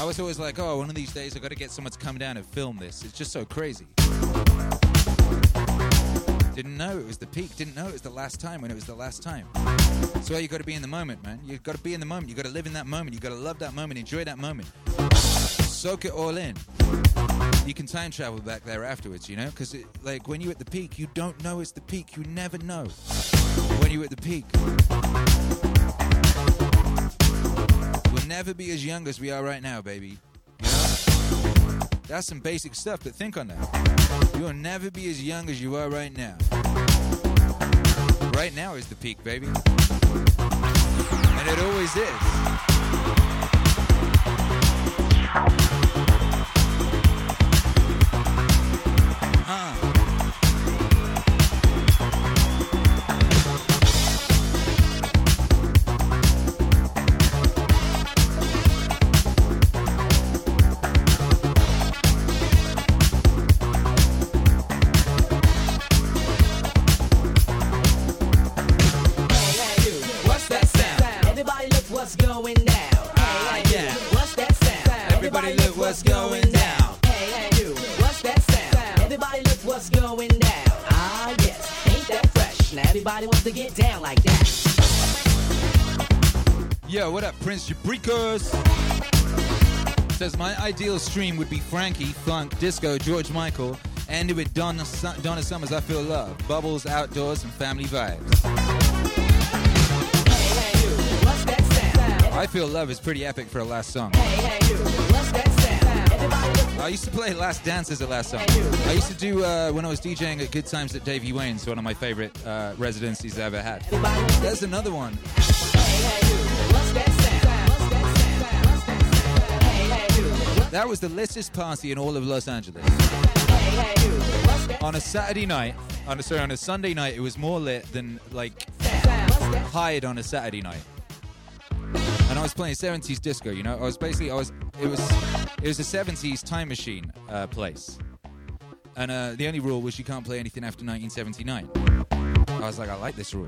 I was always like, oh, one of these days I've got to get someone to come down and film this. It's just so crazy. Didn't know it was the peak. Didn't know it was the last time when it was the last time. So you got to be in the moment, man. You've got to be in the moment. You've got to live in that moment. You've got to love that moment. Enjoy that moment. Soak it all in. You can time travel back there afterwards, you know? Because, like, when you're at the peak, you don't know it's the peak. You never know when you're at the peak. We'll never be as young as we are right now, baby. You know? That's some basic stuff, but think on that. You'll never be as young as you are right now. Right now is the peak, baby. And it always is. Yo, what up, Prince Jabricos? Says, my ideal stream would be Frankie, Funk, Disco, George Michael, ended with Donna Summer's I Feel Love, Bubbles, Outdoors, and Family Vibes. Hey, you, what's that sound? I Feel Love is pretty epic for a last song. Hey, you, what's that sound? I used to play Last Dance as a last song. Hey, I used to do, when I was DJing at Good Times at Davey Wayne's, one of my favorite residencies I ever had. There's another one. That was the listest party in all of Los Angeles. On a Saturday night, on a Sunday night, it was more lit than, like, hired on a Saturday night. And I was playing 70s disco, you know? It was a 70s time machine place. And the only rule was you can't play anything after 1979. I was like, I like this rule.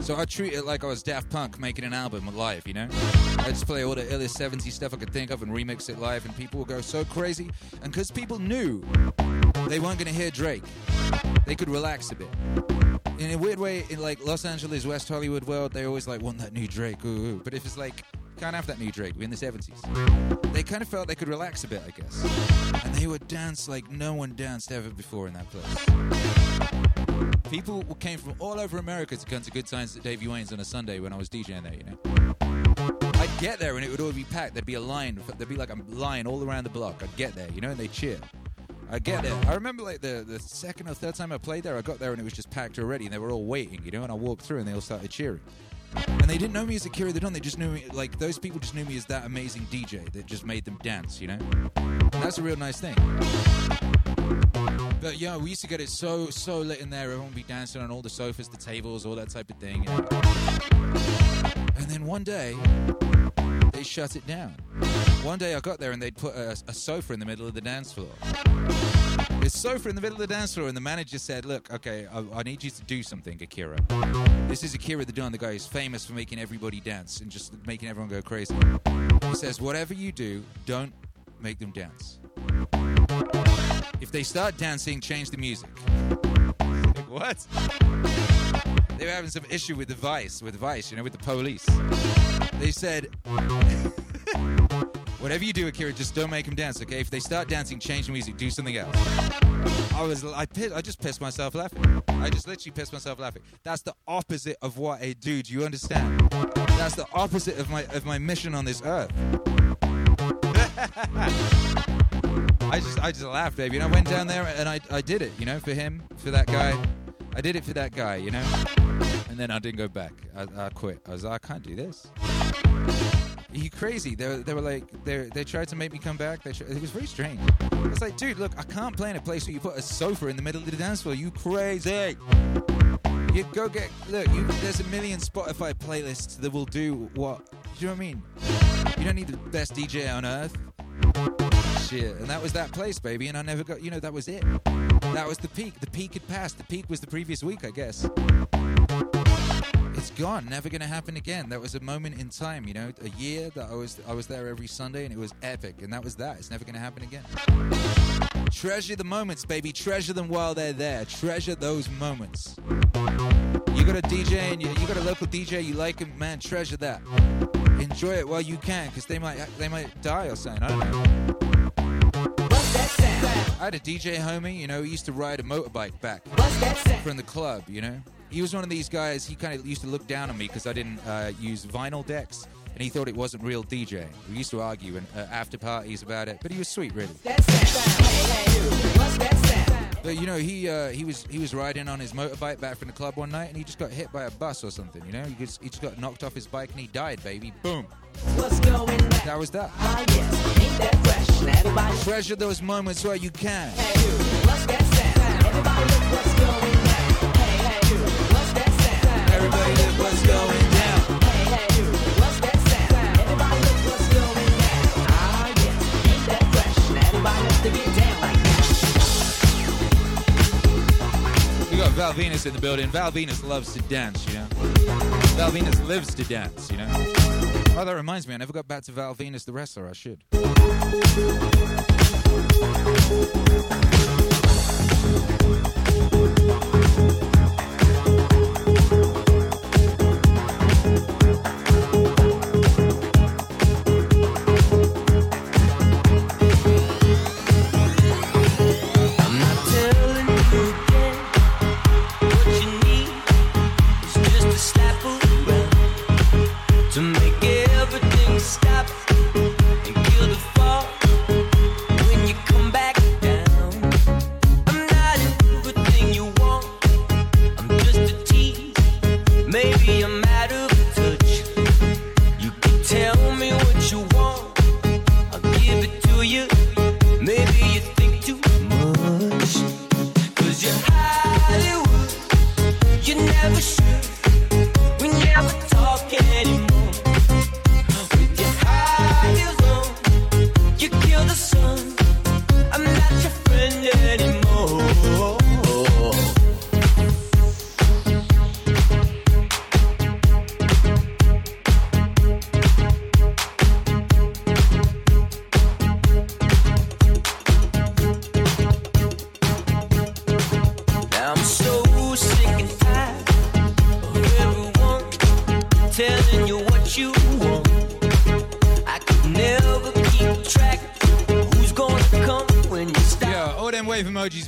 So I treat it like I was Daft Punk making an album live, you know? I just play all the illest 70s stuff I could think of and remix it live, and people will go so crazy. And because people knew they weren't going to hear Drake, they could relax a bit. In a weird way, in like Los Angeles, West Hollywood world, they always like want that new Drake, ooh, ooh. But if it's like, can't have that new Drake, we're in the 70s. They kind of felt they could relax a bit, I guess. And they would dance like no one danced ever before in that place. People came from all over America to come to Good Times at Davey Wayne's on a Sunday when I was DJing there, you know. I'd get there and it would all be packed. There'd be a line. There'd be like a line all around the block. I'd get there, you know, and they'd cheer. I'd get there. I remember like the second or third time I played there, I got there and it was just packed already and they were all waiting, you know, and I walked through and they all started cheering. And they didn't know me as a Kira the Don. They just knew me, like, those people just knew me as that amazing DJ that just made them dance, you know. And that's a real nice thing. But yeah, we used to get it so lit in there. Everyone would be dancing on all the sofas, the tables, all that type of thing. And then one day, they shut it down. One day I got there and they'd put a sofa in the middle of the dance floor. This sofa in the middle of the dance floor, and the manager said, look, okay, I need you to do something, Akira. This is Akira the Don, the guy who's famous for making everybody dance and just making everyone go crazy. He says, whatever you do, don't make them dance. If they start dancing, change the music. Like, what? They were having some issue with Vice, you know, with the police. They said, whatever you do, Akira, just don't make them dance, okay? If they start dancing, change the music, do something else. I just pissed myself laughing. I just literally pissed myself laughing. That's the opposite of what I do. Do you understand? That's the opposite of my mission on this earth. I just laughed, baby, and I went down there and I did it, you know, for him, for that guy. I did it for that guy, you know? And then I didn't go back. I quit. I was like, I can't do this. you crazy. They were like, they tried to make me come back. It was very strange. It's like, dude, look, I can't play in a place where you put a sofa in the middle of the dance floor. You crazy. You go get, look, there's a million Spotify playlists that will do what, do you know what I mean? You don't need the best DJ on earth. Shit. And that was that place, baby. And I never got, you know, that was it. That was the peak. The peak had passed. The peak was the previous week, I guess. It's gone. Never going to happen again. That was a moment in time, you know, a year that I was there every Sunday, and it was epic. And that was that. It's never going to happen again. Treasure the moments, baby. Treasure them while they're there. Treasure those moments. You got a DJ and you got a local DJ you like him, man. Treasure that. Enjoy it while you can, because they might die or something. I don't know. What's that sound? I had a DJ homie, you know, he used to ride a motorbike back from the club, you know. He was one of these guys, he kind of used to look down on me because I didn't use vinyl decks, and he thought it wasn't real DJing. We used to argue in after parties about it, but he was sweet, really. What's that sound? What's that sound? But, you know, he was riding on his motorbike back from the club one night, and he just got hit by a bus or something, you know? He just got knocked off his bike, and he died, baby. Boom. What's going on? That was that. Oh, yes. Ain't that fresh? Everybody... Treasure those moments where you can. Hey, you. What's that sound? Everybody look what's going on. Hey, hey, you. What's that sound? Everybody look what's going down. Hey, hey, you. What's that sound? Everybody look what's going down. Ah, oh, yes. Ain't that fresh? Everybody wants to get down like that. We got Val Venus in the building. Val Venus loves to dance, you know. Val Venus lives to dance, you know. Oh, that reminds me, I never got back to Val Venus the wrestler. I should.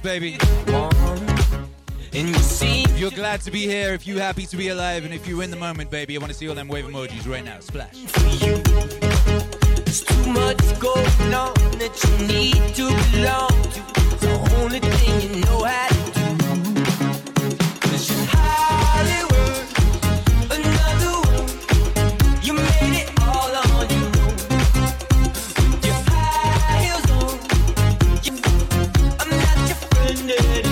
Baby, if you're glad to be here, if you're happy to be alive, and if you're in the moment, baby, I want to see all them wave emojis right now. Splash. There's too much going on that you need to belong to. It's the only thing you know how to do. 'Cause you're Hollywood, another one. You made it all on your own. With your high heels on, I'm not your friend anymore.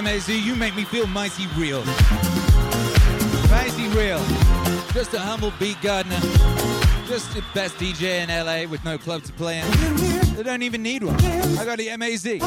MAZ, you make me feel mighty real. Mighty real. Just a humble beat gardener. Just the best DJ in LA with no club to play in. They don't even need one. I got the MAZ.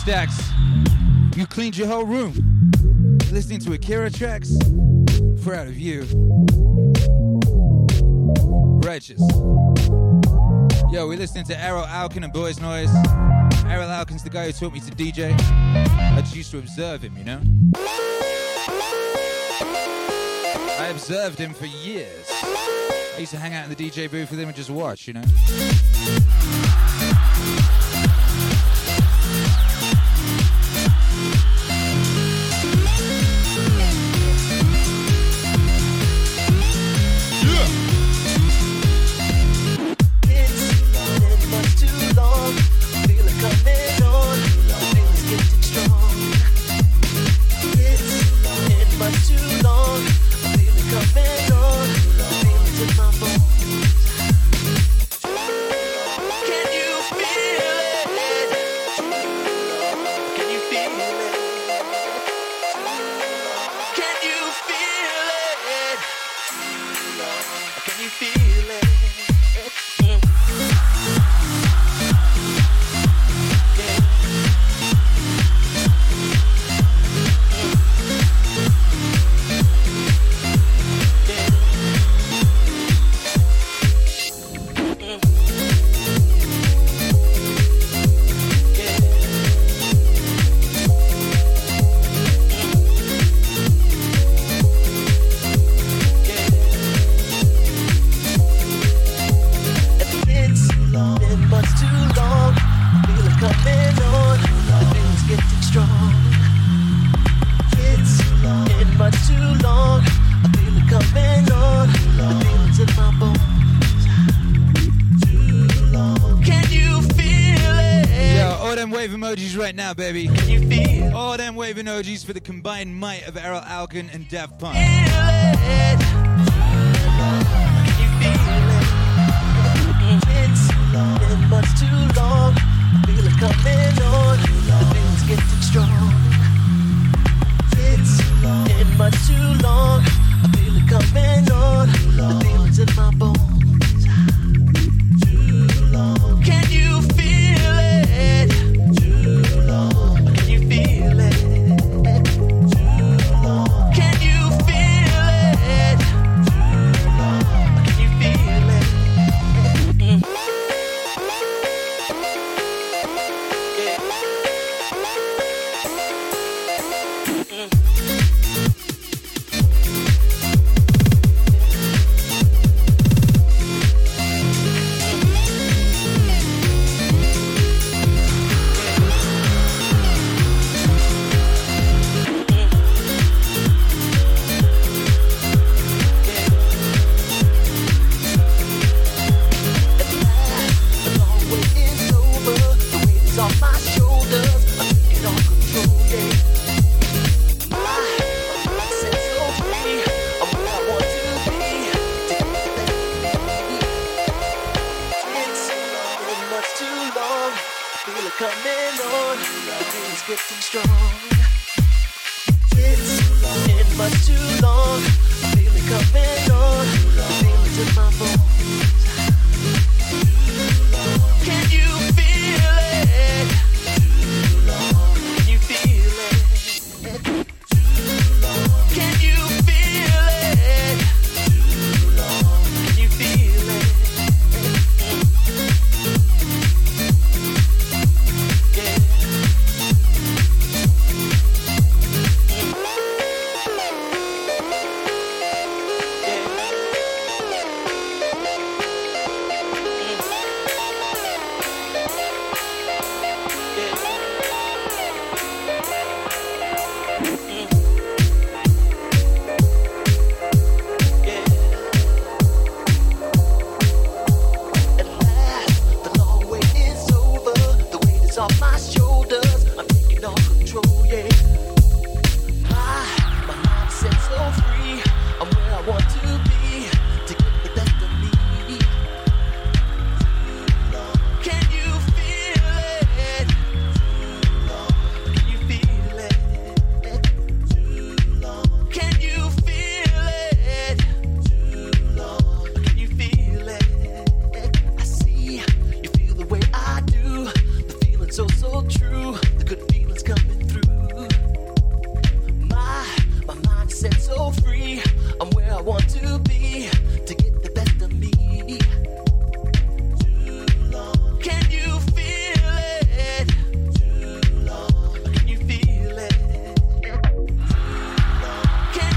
stacks. You cleaned your whole room. Listening to Akira tracks. Proud of you. Righteous. Yo, we're listening to Erol Alkan and Boys Noise. Erol Alkan's the guy who taught me to DJ. I just used to observe him, you know? I observed him for years. I used to hang out in the DJ booth with him and just watch, you know? Baby. All them waving OGs for the combined might of Erol Alkan and Daft Punk. True, the good people. so free. I'm where I want to be, to get the best of me. Too long. Can you feel it? Too long. Can you feel it? Too long. Can you feel it? Too long. Can you feel it.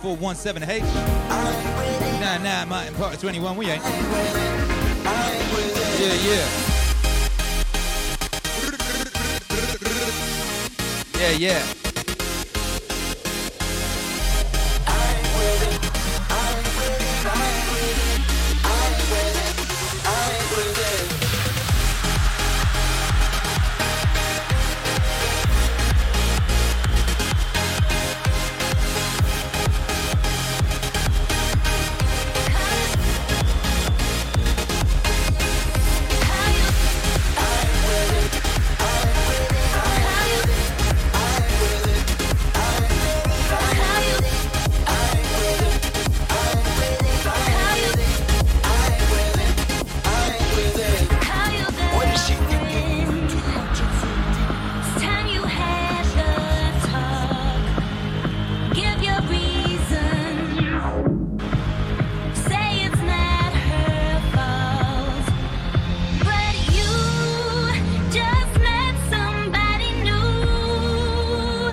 417H. Nah, Martin Park 21, we ain't. Yeah.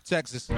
Texas.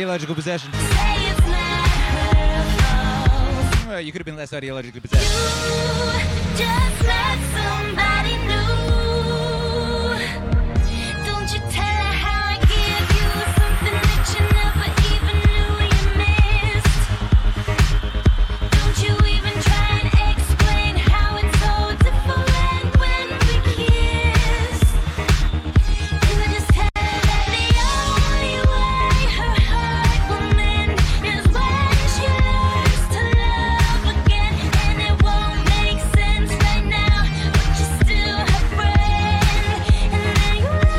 ideological possession. Well, you could have been less ideologically possessed. You just met somebody new. Don't you tell her how I give you something that you never even knew you missed. Don't you even try and explain how it's so different when we kiss. You just tell her that the only way her heart will mend is when she learns to love again. And it won't make sense right now, but you're still her friend. And now you really don't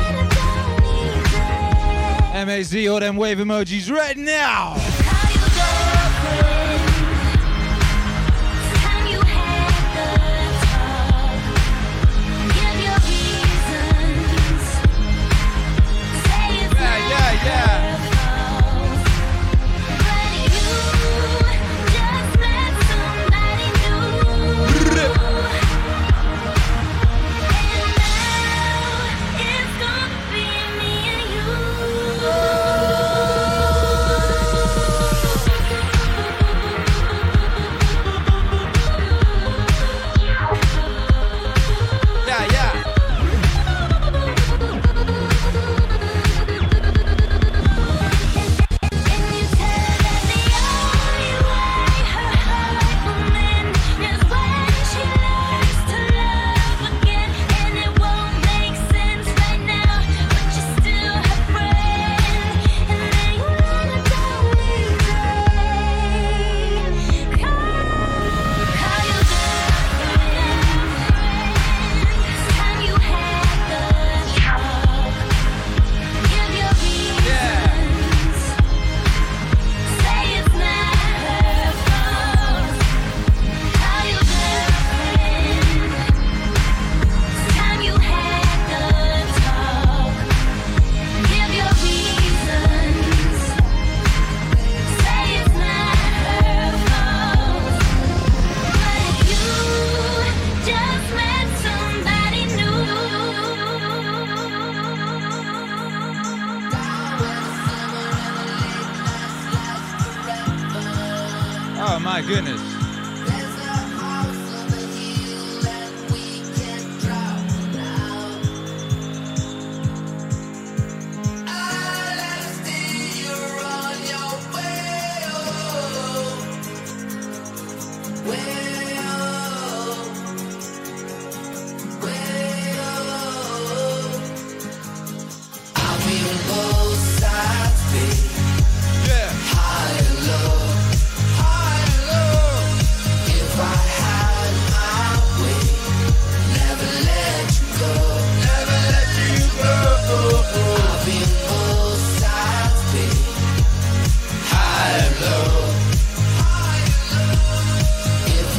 need that. MAZ, all them wave emojis right now. If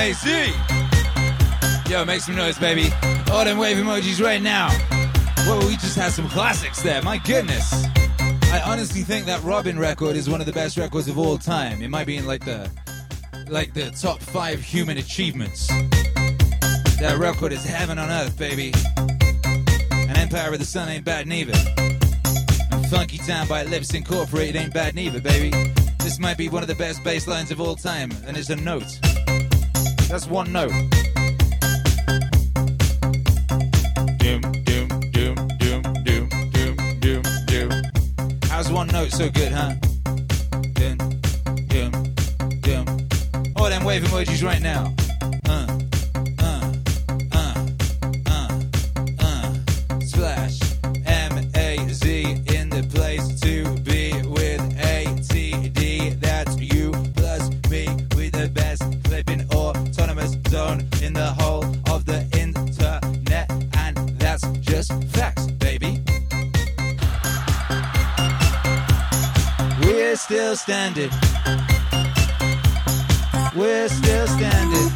MAZ. Yo, make some noise, baby. All them wave emojis right now. Whoa, we just had some classics there. My goodness. I honestly think that Robin record is one of the best records of all time. It might be in like the top 5 human achievements. That record is heaven on earth, baby. And Empire of the Sun ain't bad neither. And Funky Town by Lips Incorporated ain't bad neither, baby. This might be one of the best bass lines of all time, and it's a note. That's one note. Doom, doom, doom, doom, doom, doom, doom, doom. How's one note so good, huh? Doom, doom, doom. All them wave emojis right now. Slash M-A-Z in the place to be with A-T-D. That's you plus me with the best flipping autonomous zone in the whole of the internet. And that's just facts, baby. We're still standing. We're still standing.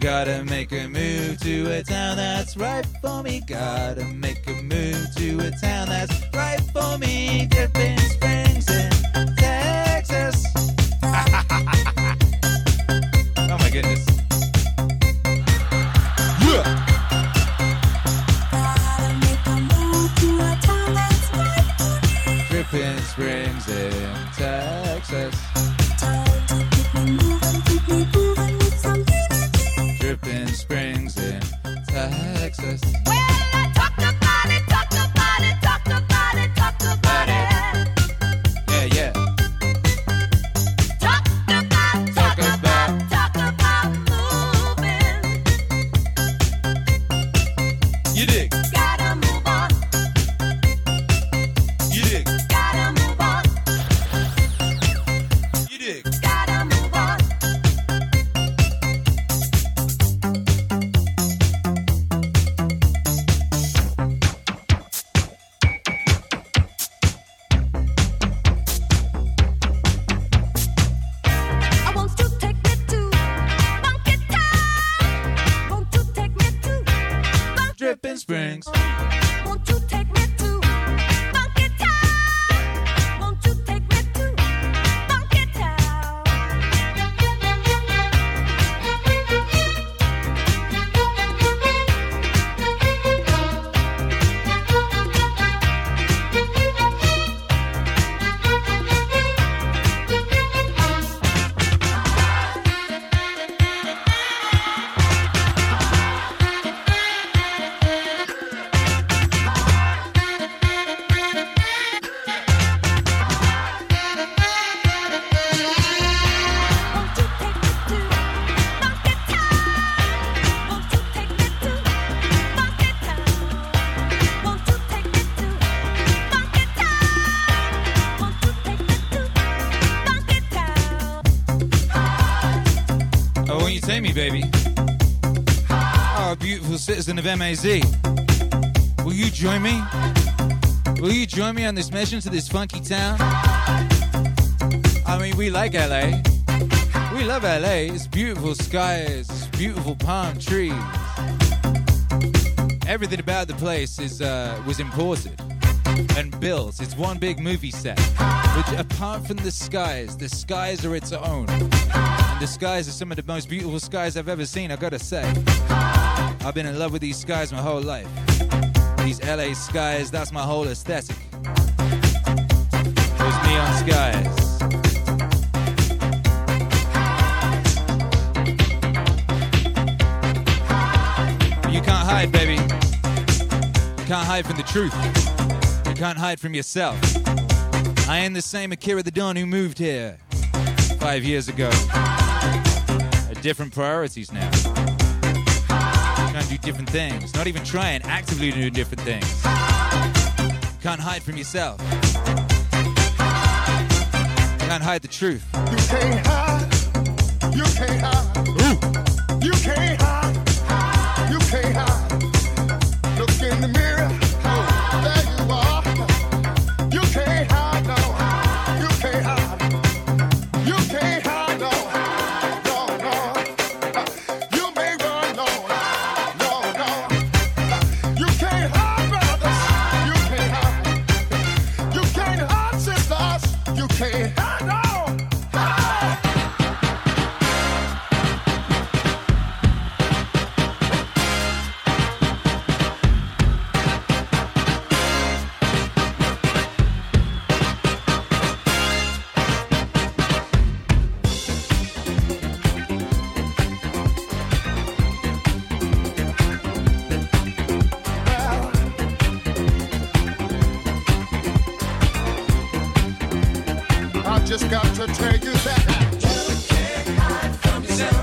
Gotta make a move to a town that's right for me. Gotta make a move to a town that's right for me. Dripping Springs in Texas. Oh my goodness. Gotta make a move to a town that's right for me. Dripping Springs in Texas. Time to keep me moving, keep me moving with some. Dripping Springs in Texas. Well, I talked about it, talked about it, talked about it, talked about it. Yeah, yeah. Talk about moving. You dig? Gotta move on. You dig? Gotta move on. You dig? Gotta move on. Springs. Won't you take me to Funky Town? Won't you take me to Funky Town? Oh, won't you take me, baby? Oh, beautiful citizen of MAZ. Will you join me? Will you join me on this mission to this funky town? I mean, we like LA. We love LA. It's beautiful skies, it's beautiful palm trees. Everything about the place is was imported and built. It's one big movie set. Which, apart from the skies are its own. And the skies are some of the most beautiful skies I've ever seen, I gotta say. I've been in love with these skies my whole life. These LA skies, that's my whole aesthetic. Those neon skies. But you can't hide, baby. You can't hide from the truth. You can't hide from yourself. I am the same Akira the Don who moved here 5 years ago. Different priorities now. Trying to do different things. Not even trying, actively to do different things. You can't hide from yourself. You can't hide the truth. You can't hide. You can't hide. Ooh. You can't hide. You can't hide. Look in the mirror. Oh, there you are. You can't hide. No. You just got to tell you that you can't hide from yourself.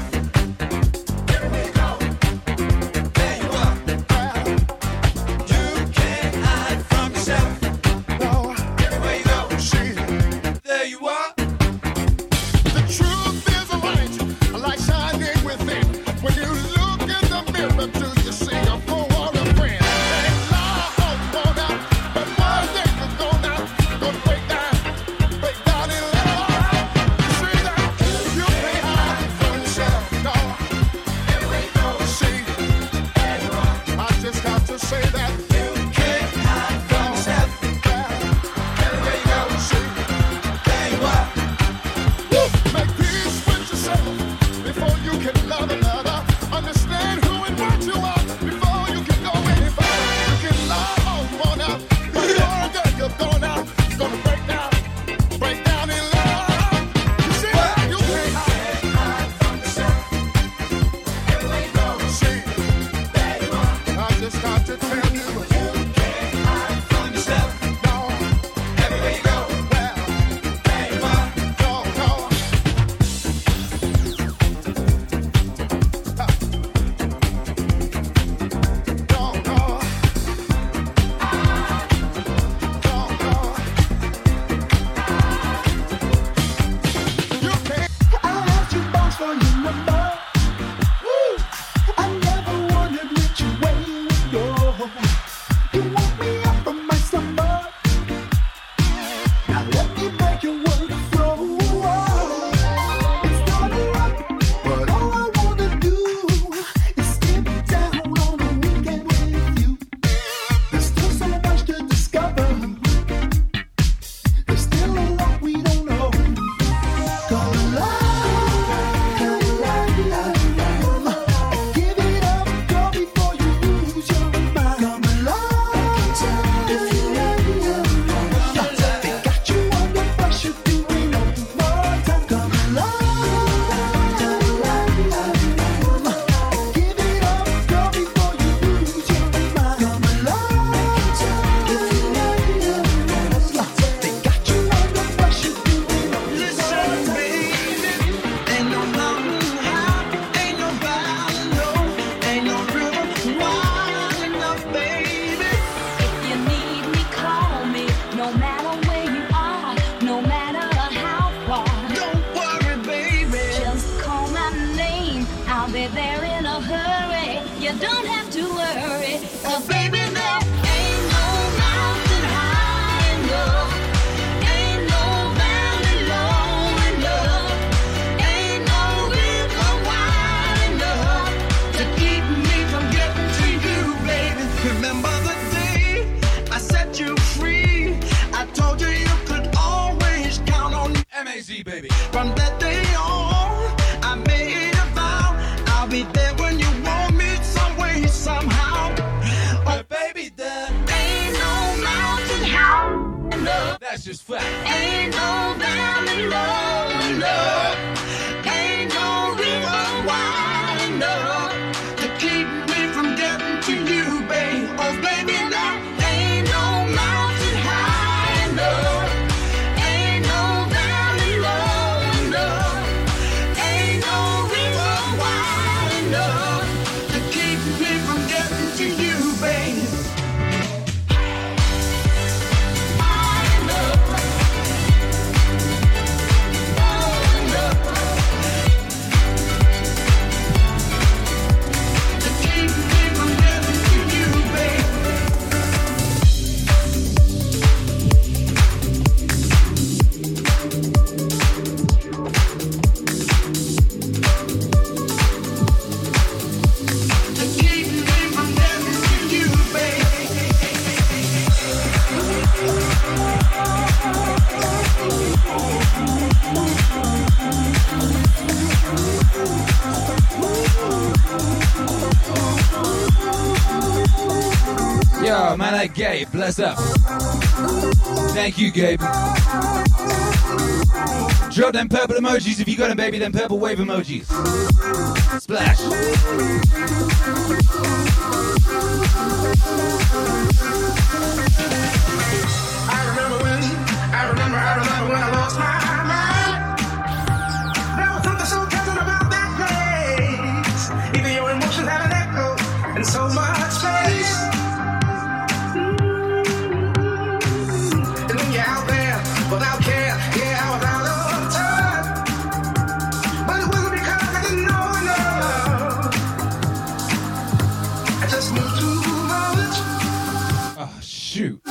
Gabe, bless up. Thank you, Gabe. Drop them purple emojis if you got them, baby. Them purple wave emojis. Splash. I remember when I lost my mind. shoot.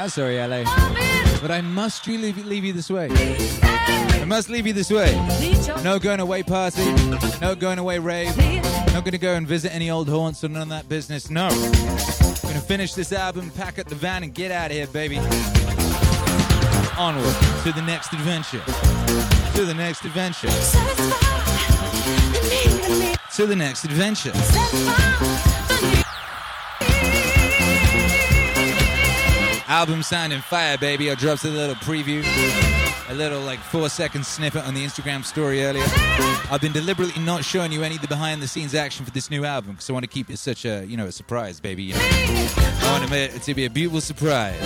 I'm sorry, LA. But I must really leave you this way. I must leave you this way. No going away party. No going away rave. Not going to go and visit any old haunts or none of that business. No. I'm going to finish this album, pack up the van, and get out of here, baby. Onward to the next adventure. To the next adventure. To the next adventure. Album sounding fire, baby. I dropped a little preview, a little like 4-second snippet on the Instagram story earlier. I've been deliberately not showing you any of the behind the scenes action for this new album because I want to keep it such a, you know, a surprise, baby. You know? I want it to be a beautiful surprise.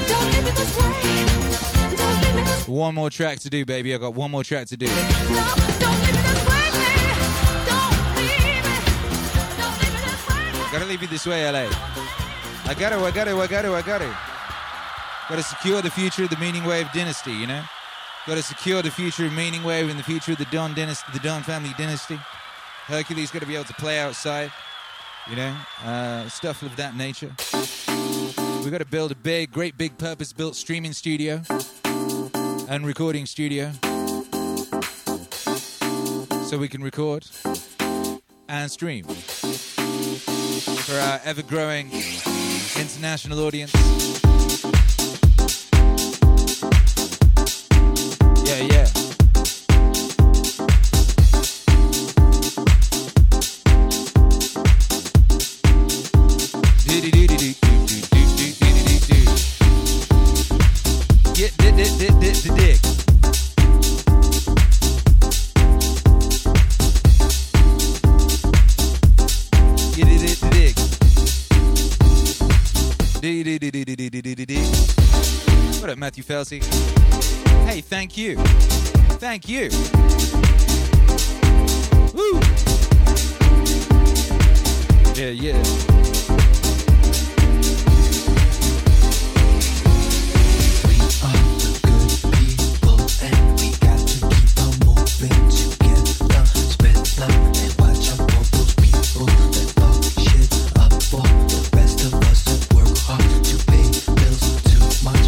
One more track to do, baby. I got one more track to do. Gotta leave you this way, LA. I gotta. Gotta secure the future of the Meaning Wave dynasty, you know? Gotta secure the future of Meaning Wave and the future of the Don dynasty, the Don family dynasty. Hercules gotta be able to play outside, you know? Stuff of that nature. We gotta build a big, great big purpose-built streaming studio and recording studio so we can record and stream for our ever-growing international audience. Yeah. What up, Matthew Felsey? Hey, thank you. Thank you. Woo! Yeah. We are the good people and we got to keep on moving together. Spread love and watch out for those people that fuck shit up for the rest of us that work hard to pay bills too much.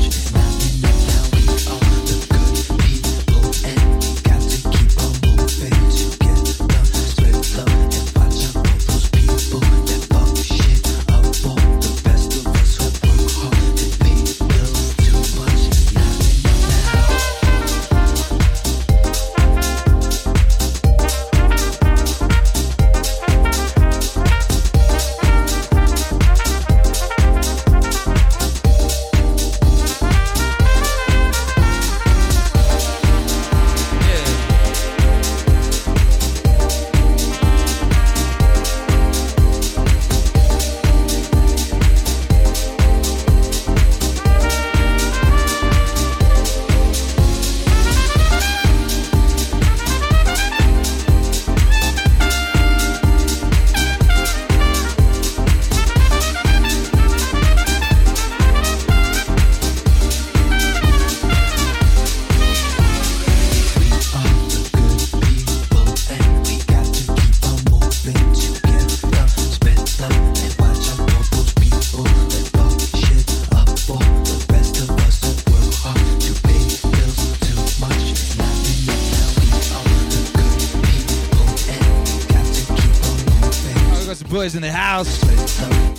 In the house,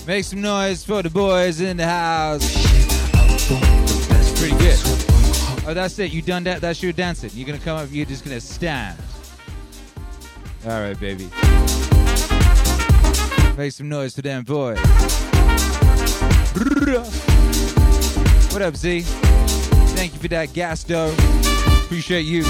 make some noise for the boys in the house. That's pretty good. Oh, that's it. You done that? That's your dancing. You're gonna come up. You're just gonna stand. All right, baby. Make some noise for them boys. What up, Z? Thank you for that gas, though. Appreciate you.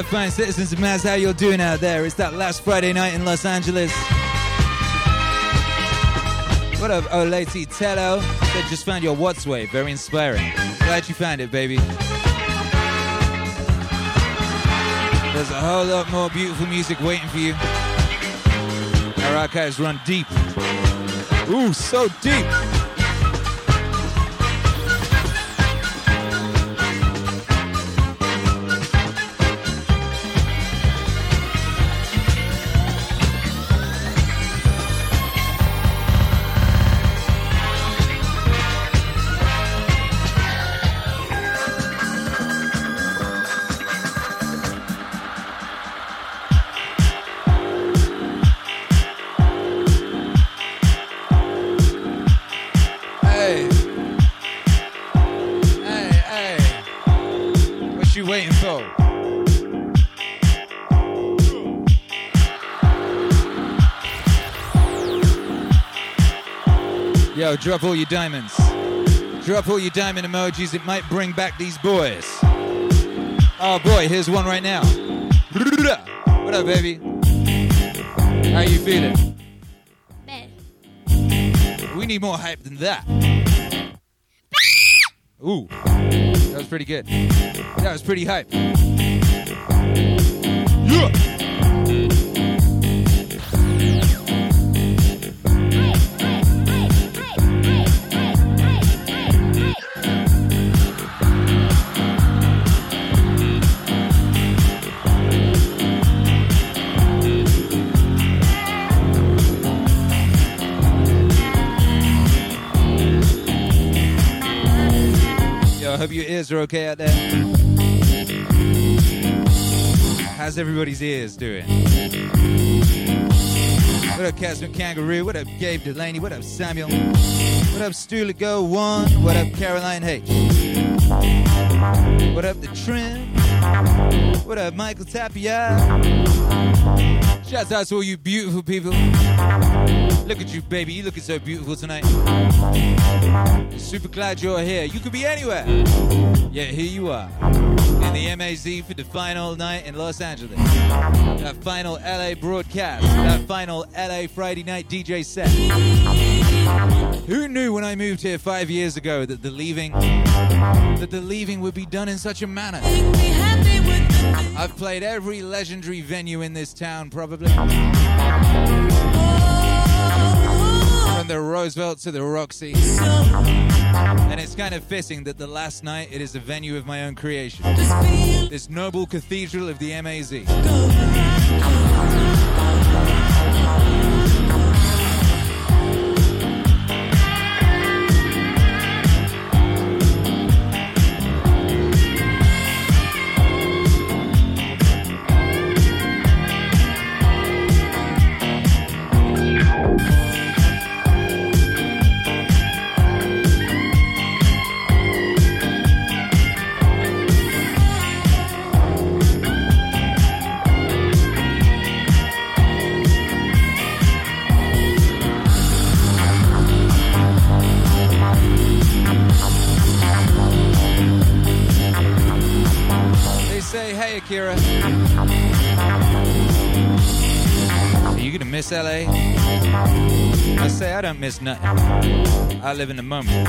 up, fine citizens of MAZ? How y'all doing out there? It's that last Friday night in Los Angeles. What up, Oleti Tello? Said just found your What's Wave. Very inspiring. Glad you found it, baby. There's a whole lot more beautiful music waiting for you. Our archives run deep. Ooh, so deep. Yo, drop all your diamonds. Drop all your diamond emojis. It might bring back these boys. Oh boy, here's one right now. What up, baby? How you feeling? Bad. We need more hype than that. Ooh, that was pretty good. That was pretty hype. Yeah. I hope your ears are okay out there. How's everybody's ears doing? What up, Casman Kangaroo? What up, Gabe Delaney? What up, Samuel? What up, Stula Go One? What up, Caroline H? What up, The Trim? What up, Michael Tapia? Shouts out to all you beautiful people. Look at you, baby. You looking so beautiful tonight. Super glad you're here. You could be anywhere. Yeah, here you are. In the MAZ for the final night in Los Angeles. That final LA broadcast. That final LA Friday night DJ set. Who knew when I moved here 5 years ago that the leaving would be done in such a manner? I've played every legendary venue in this town, probably. From the Roosevelt to the Roxy. And it's kind of fitting that the last night it is a venue of my own creation. This noble cathedral of the MAZ. Akira, are you gonna miss LA? I say I don't miss nothing. I live in the moment.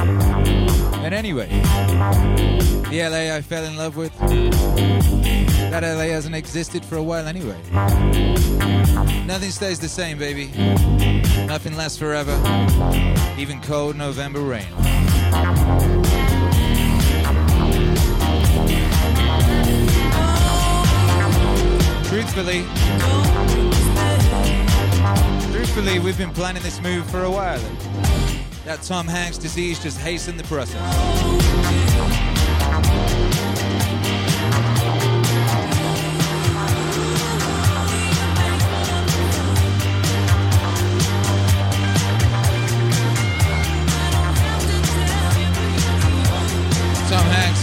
And anyway, the LA I fell in love with, that LA hasn't existed for a while anyway. Nothing stays the same, baby. Nothing lasts forever. Even cold November rain. Truthfully, we've been planning this move for a while. That Tom Hanks disease just hastened the process. Tom Hanks.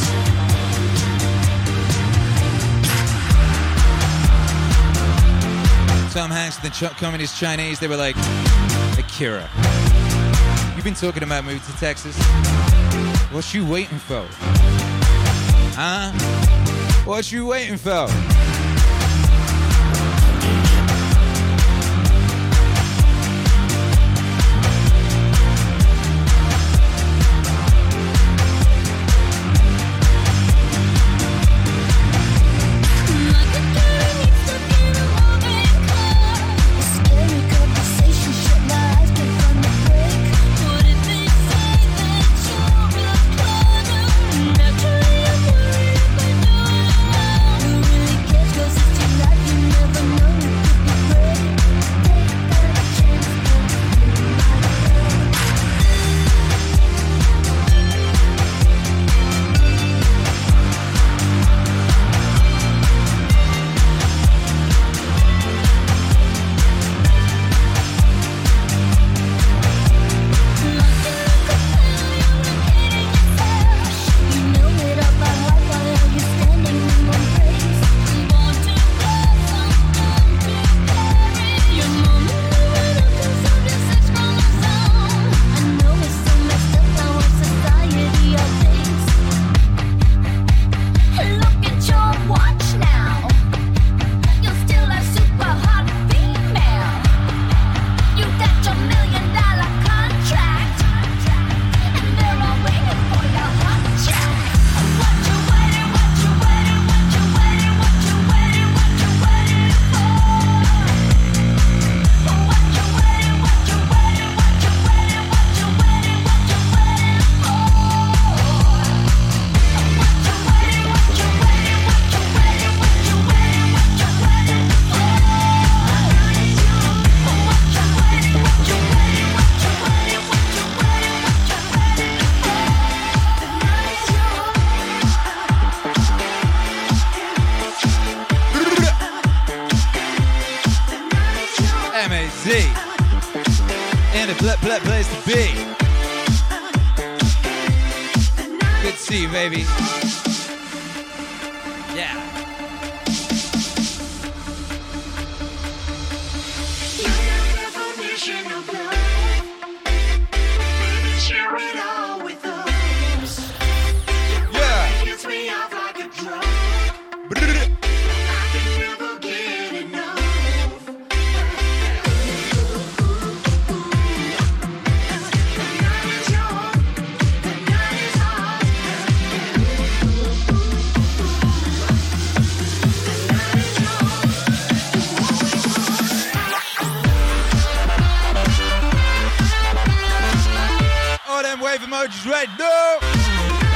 Tom Hanks and the Communist Chinese, they were like, Akira, you've been talking about moving to Texas. What you waiting for? What you waiting for? Z, and a black place to be. Good to see you, baby. Yeah. Emojis right now. All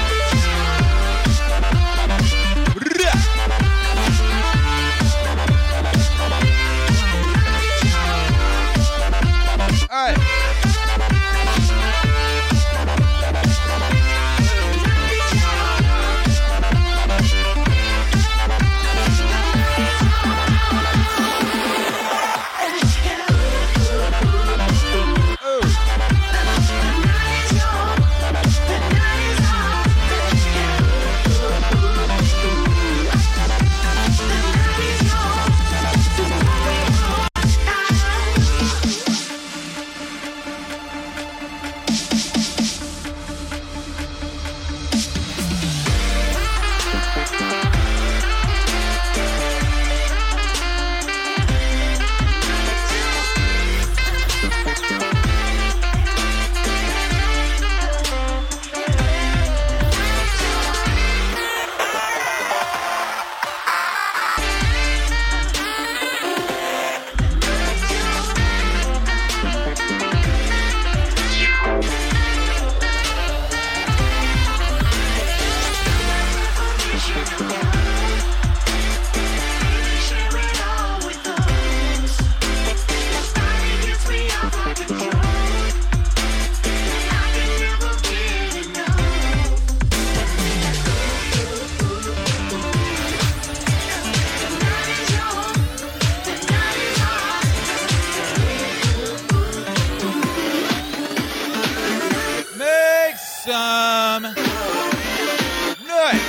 right.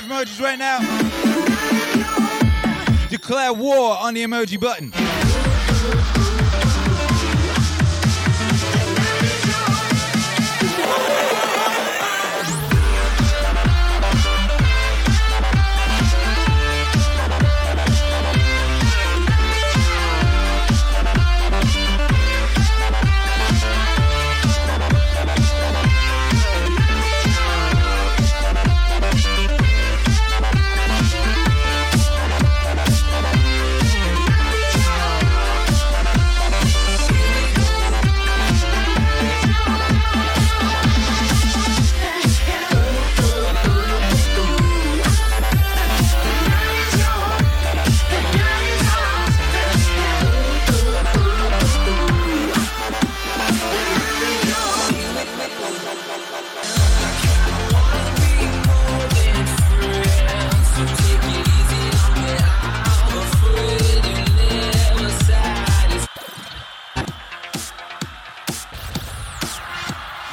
Emojis right now. Declare war on the emoji button.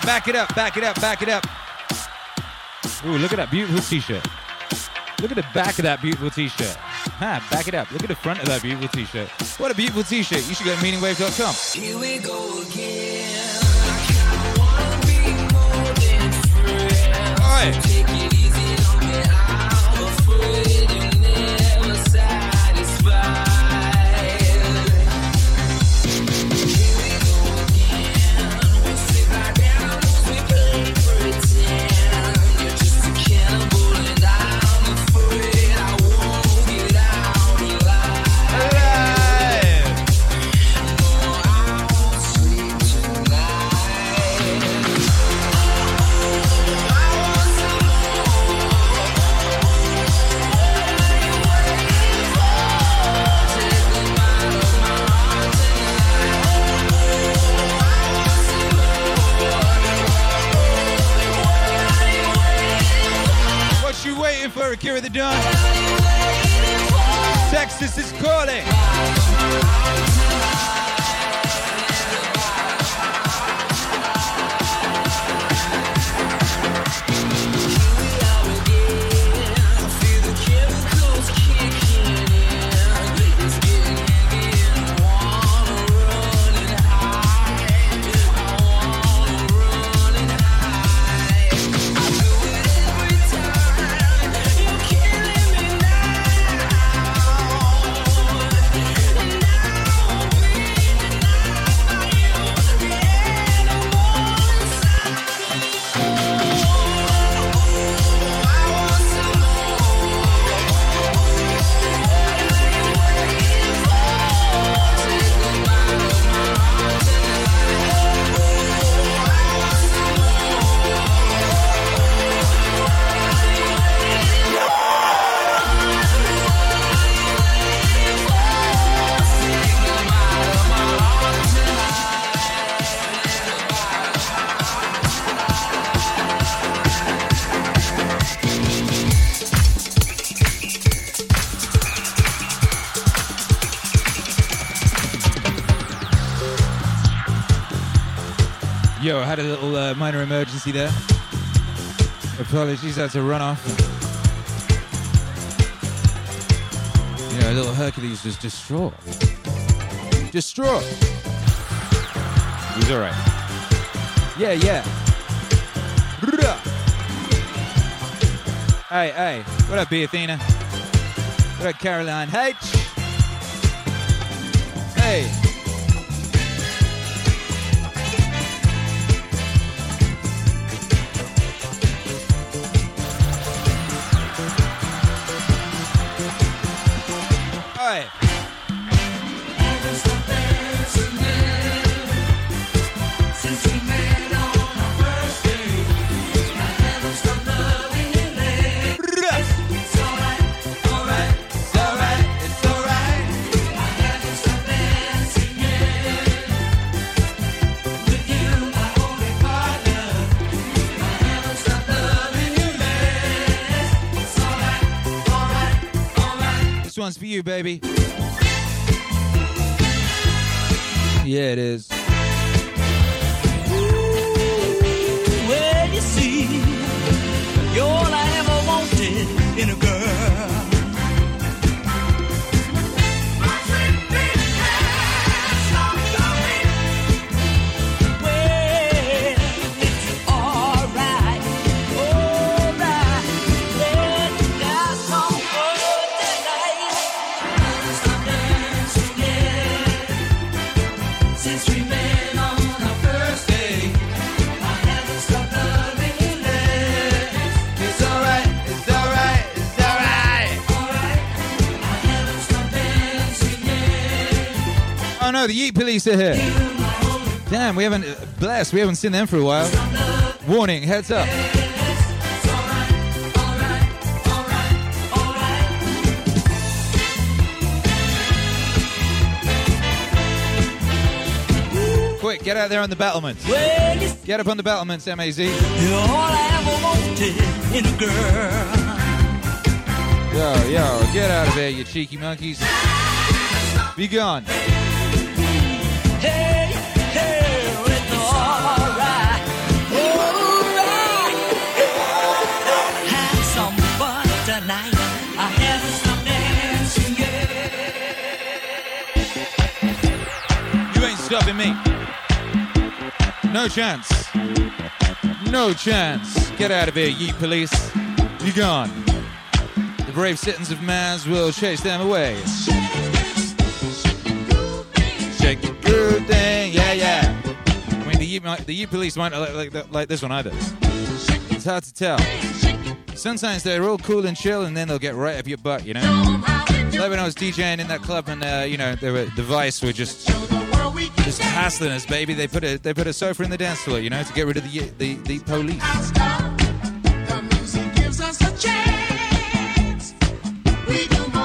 Back it up, back it up, back it up. Ooh, look at that beautiful t-shirt. Look at the back of that beautiful t-shirt. Back it up. Look at the front of that beautiful t-shirt. What a beautiful t-shirt. You should go to meaningwave.com. Here we go again. I kinda wanna be more than friends. All right. So take it easy on me. I'm afraid you're never satisfied. Akira the Don. Texas is calling. Yo, I had a little minor emergency there. Apologies, I had to run off. You know, little Hercules was distraught. Distraught! He was alright. Yeah, yeah. Hey, hey. What up, Beathena? What up, Caroline H? Hey. One's for you, baby. Yeah, it is. Ooh, well, you see, you're all I ever wanted in a girl. My dripping hands are going. Well, it's all right, all right. Let's got some good. Oh no, the Yeet Police are here. Damn, we haven't... Bless, we haven't seen them for a while. Warning, heads up. Quick, get out there on the battlements. Get up on the battlements, MAZ. You're all I ever wanted in a girl. Yo, yo, get out of there, you cheeky monkeys. Be gone. Hey, hey, it's alright, alright. Have some fun tonight. I have some dancing, yeah. You ain't stopping me. No chance. No chance. Get out of here, Yeet Police. Be gone. The brave citizens of MAZ will chase them away. Shake it, good thing, yeah, yeah. I mean, the Yeet Police might not like this one either. It's hard to tell. Sometimes they're all cool and chill, and then they'll get right up your butt, you know? Like when I was DJing in that club, and you know, the Vice were just hassling us, baby. They put a sofa in the dance floor, you know, to get rid of the police. The music gives us a chance. We do more.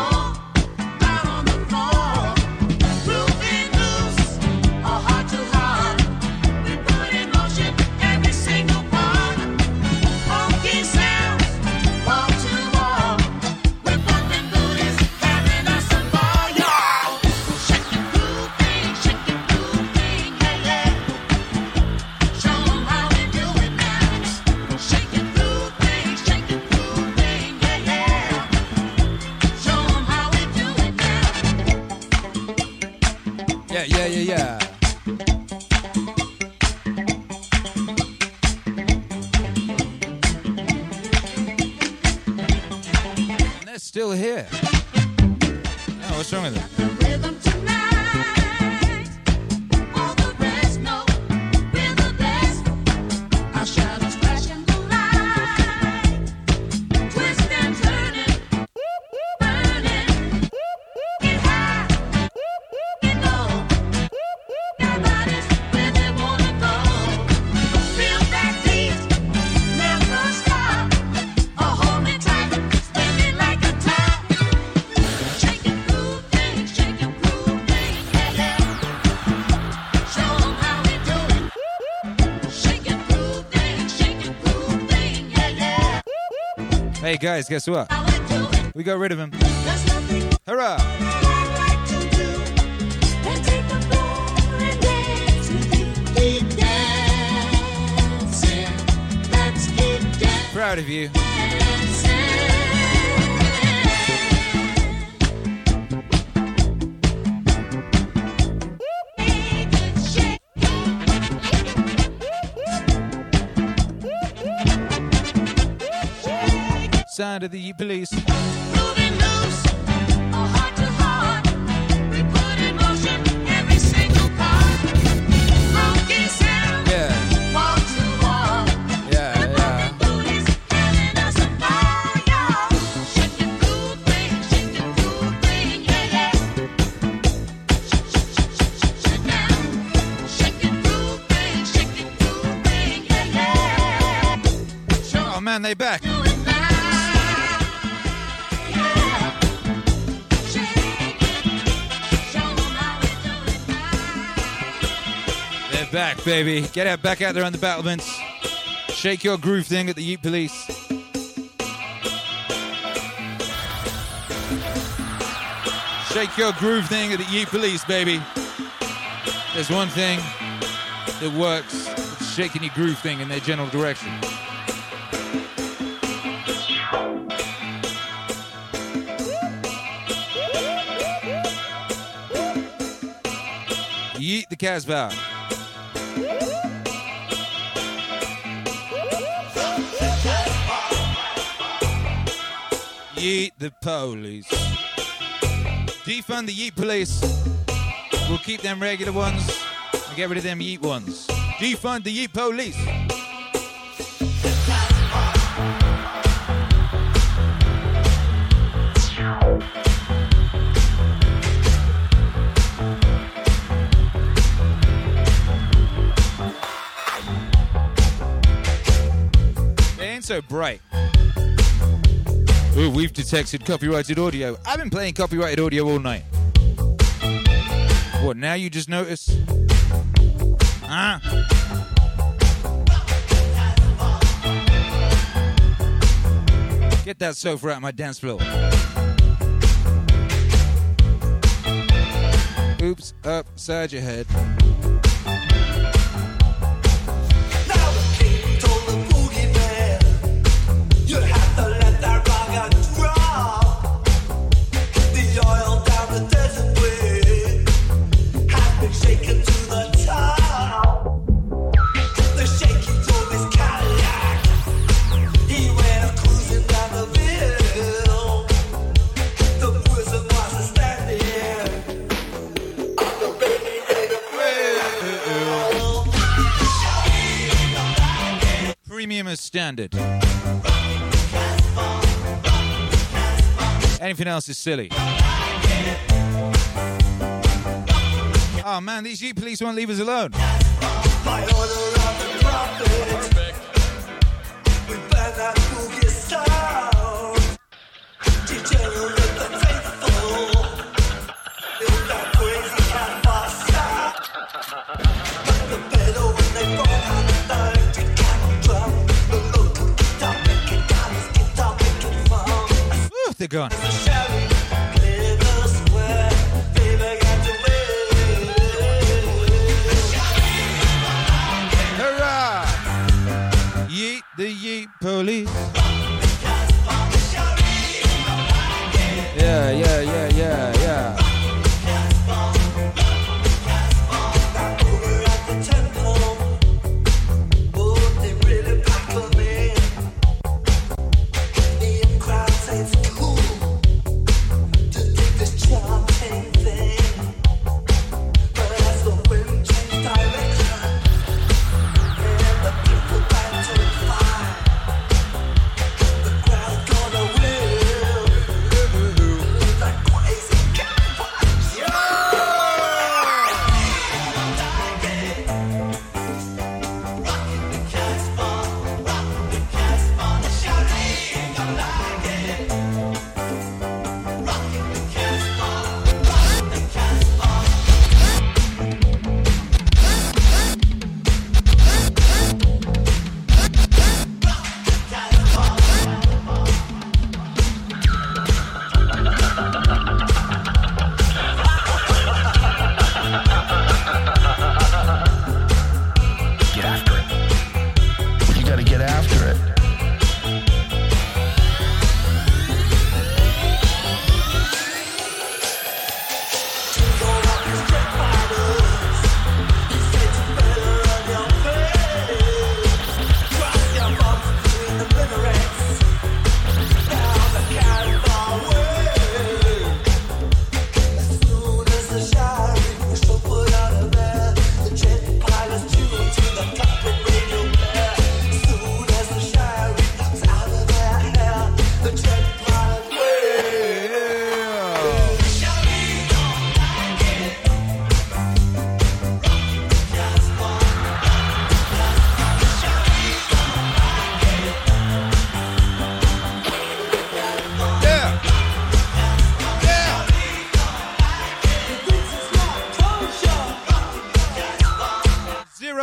Still here. Oh, what's wrong with that? The rhythm tonight. All the rest know we're the best. Our shadows flashing the light. Twist and turning. Burning. Get high. Get low. Everybody's where they want to go. Feel that beat. Never stop. A whole new time. Hey guys, guess what? We got rid of him. Hurrah! tired of you. Sound of the police. Man, they back. You and I, yeah. They're back, baby. Get out back out there on the battlements. Shake your groove thing at the Ute Police. Shake your groove thing at the Ute Police, baby. There's one thing that works. It's shaking your groove thing in their general direction. Yeet the Casbah. Yeet the police. Defund the Yeet police. We'll keep them regular ones and get rid of them Yeet ones. Defund the Yeet police. So bright. Ooh, we've detected copyrighted audio. I've been playing copyrighted audio all night. What, now you just notice? Huh? Get that sofa out of my dance floor. Oops, upside your head. Is standard. Anything else is silly. Oh man, these Jeep police won't leave us alone. By order of the prophet, we burn out who gets down. To general of the faithful, build that crazy cat faster. But the better when they fall out of time. They're gone. Hurrah! Yeet the Yeet police. Yeah, yeah, yeah, yeah, yeah.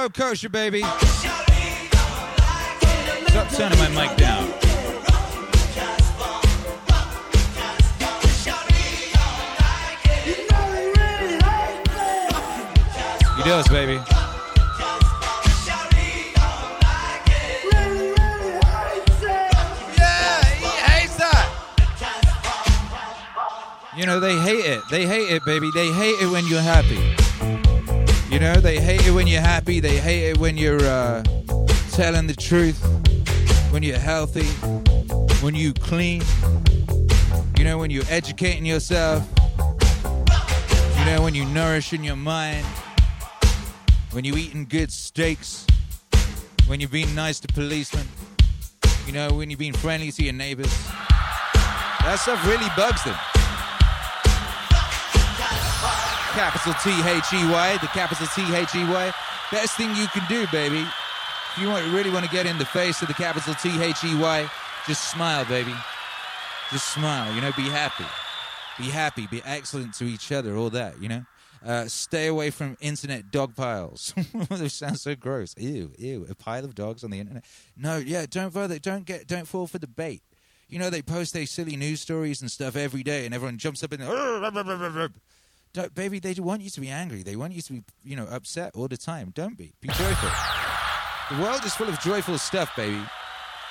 Rob Kosher, baby. Stop sounding my mic down. You do this, baby. You know, they hate it. They hate it, baby. They hate it when you're happy. You know, they hate it when you're happy. They hate it when you're telling the truth, when you're healthy, when you clean, you know, when you're educating yourself, you know, when you're nourishing your mind, when you're eating good steaks, when you're being nice to policemen, you know, when you're being friendly to your neighbors. That stuff really bugs them. Capital T-H-E-Y, the capital T-H-E-Y. Best thing you can do, baby. If you really want to get in the face of the capital T-H-E-Y, just smile, baby. Just smile, you know, be happy. Be happy, be excellent to each other, all that, you know. Stay away from internet dog piles. Those sound so gross. Ew, ew, a pile of dogs on the internet. No, yeah, don't bother, don't fall for the bait. You know, they post their silly news stories and stuff every day, and everyone jumps up in the... No, baby, they want you to be angry. They want you to be, you know, upset all the time. Don't be. Be joyful. The world is full of joyful stuff, baby.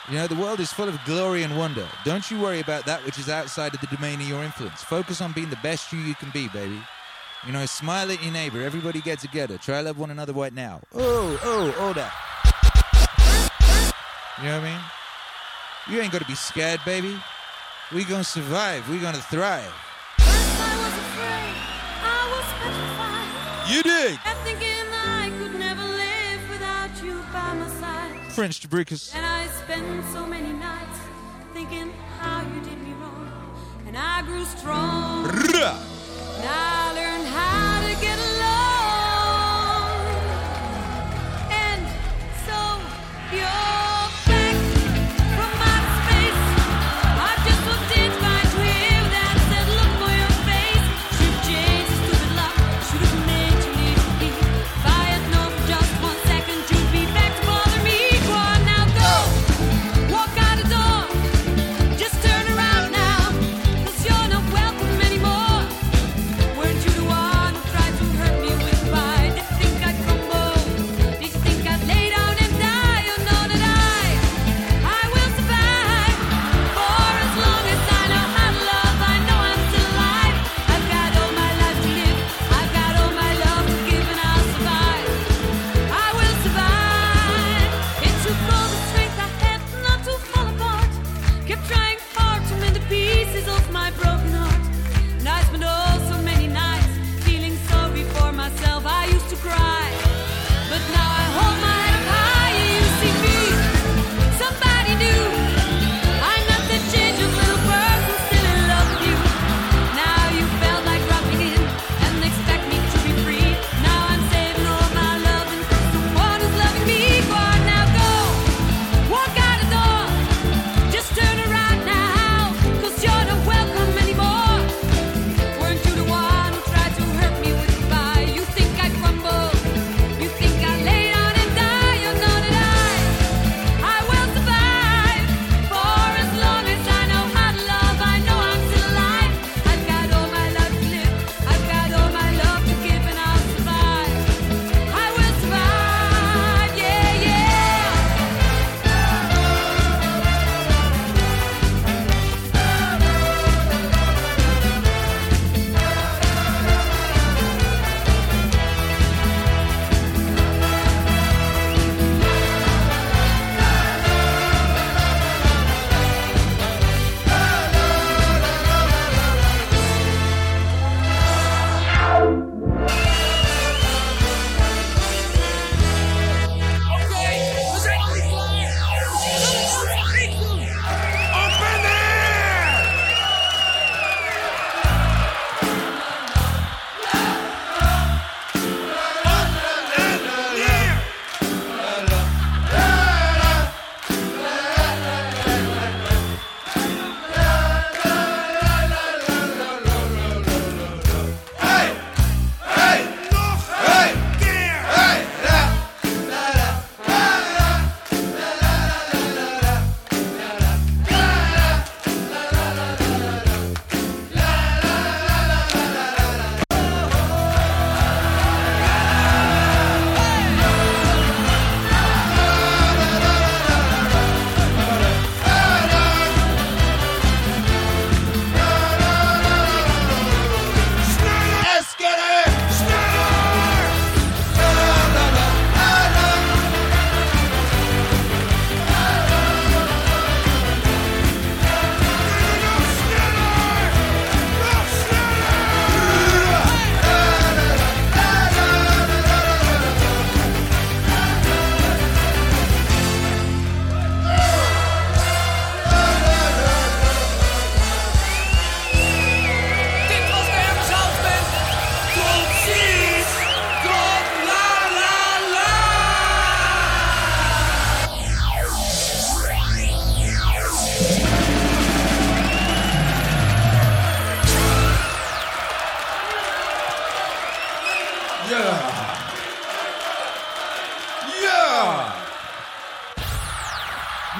You know, the world is full of glory and wonder. Don't you worry about that which is outside of the domain of your influence. Focus on being the best you can be, baby. You know, smile at your neighbor. Everybody get together. Try love one another right now. Oh, oh, all that. You know what I mean? You ain't got to be scared, baby. We gonna survive. We gonna thrive. You dig? I'm thinking I could never live without you by my side. French de Burgh. And I spent so many nights thinking how you did me wrong. And I grew strong. And I learned how to get along. And so you're back from my space. I just looked into my twin that said, look for your face. Should change the stupid luck. Should have made. Walk out the door, just turn around now, 'cause you're not welcome anymore.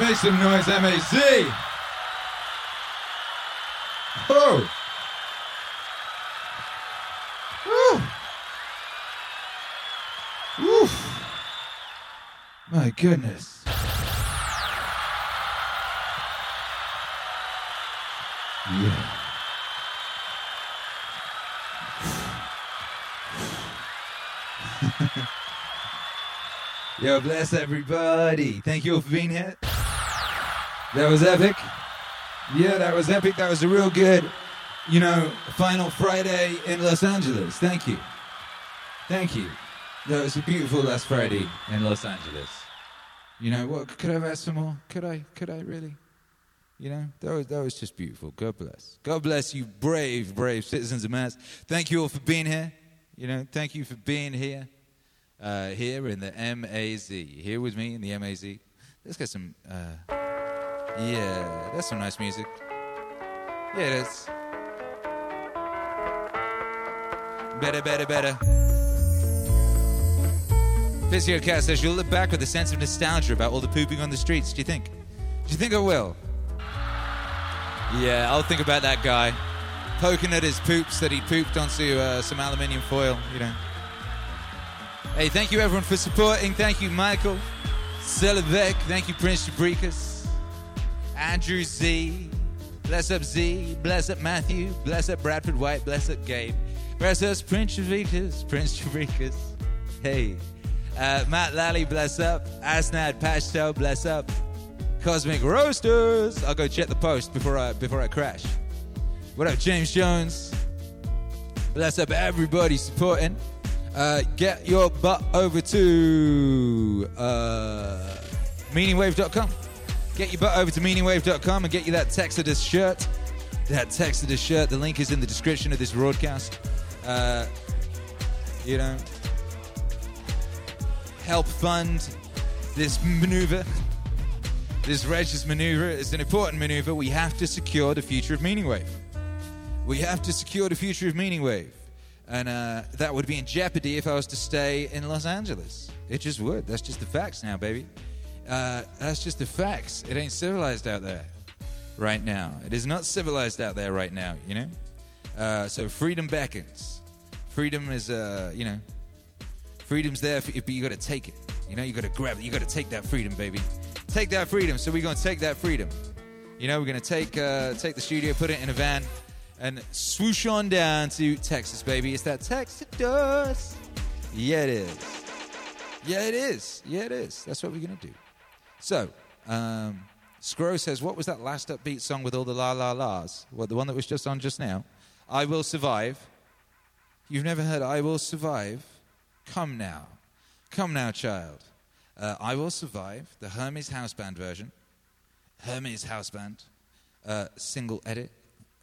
Make some noise, MAZ. Oh. Woo. Oof. My goodness. Yeah. Yo, bless everybody. Thank you all for being here. That was epic. Yeah, that was epic. That was a real good, you know, final Friday in Los Angeles. Thank you. Thank you. That was a beautiful last Friday in Los Angeles. You know, what could I have asked for more? Could I really? You know, that was just beautiful. God bless. God bless you brave, brave citizens of MAZ. Thank you all for being here. You know, thank you for being here. Here in the MAZ. Here with me in the MAZ. Let's get some, yeah, that's some nice music. Yeah, it is. Better, better, better. Physiocast says, you'll look back with a sense of nostalgia about all the pooping on the streets. Do you think? Do you think I will? Yeah, I'll think about that guy. Poking at his poops that he pooped onto some aluminium foil, you know. Hey, thank you everyone for supporting. Thank you, Michael Zelevec. Thank you, Prince Jabrikas. Andrew Z. Bless up Z. Bless up Matthew. Bless up Bradford White. Bless up Gabe. Bless us, Prince Jabrikas. Prince Jabrikas. Hey. Matt Lally. Bless up. Asnad Pashto. Bless up. Cosmic Roasters. I'll go check the post before I crash. What up, James Jones? Bless up everybody supporting. Get your butt over to meaningwave.com. Get your butt over to meaningwave.com and get you that Texodus shirt. That Texodus shirt. The link is in the description of this broadcast. You know, help fund this maneuver, this righteous maneuver. It's an important maneuver. We have to secure the future of Meaning Wave. We have to secure the future of Meaning Wave. And that would be in jeopardy if I was to stay in Los Angeles. It just would. That's just the facts now, baby. That's just the facts. It ain't civilized out there right now. It is not civilized out there right now, you know? So freedom beckons. Freedom is, you know, freedom's there, for you, but you got to take it. You know, you got to grab it. You got to take that freedom, baby. Take that freedom. So we're going to take that freedom. You know, we're going to take the studio, put it in a van, and swoosh on down to Texas, baby. It's that Texodus. Yeah, it is. Yeah, it is. Yeah, it is. That's what we're going to do. So, Scro says, what was that last upbeat song with all the la-la-las? What, the one that was just on just now? I Will Survive. You've never heard I Will Survive? Come now. Come now, child. I Will Survive, the Hermes House Band version. Hermes House Band. Single edit.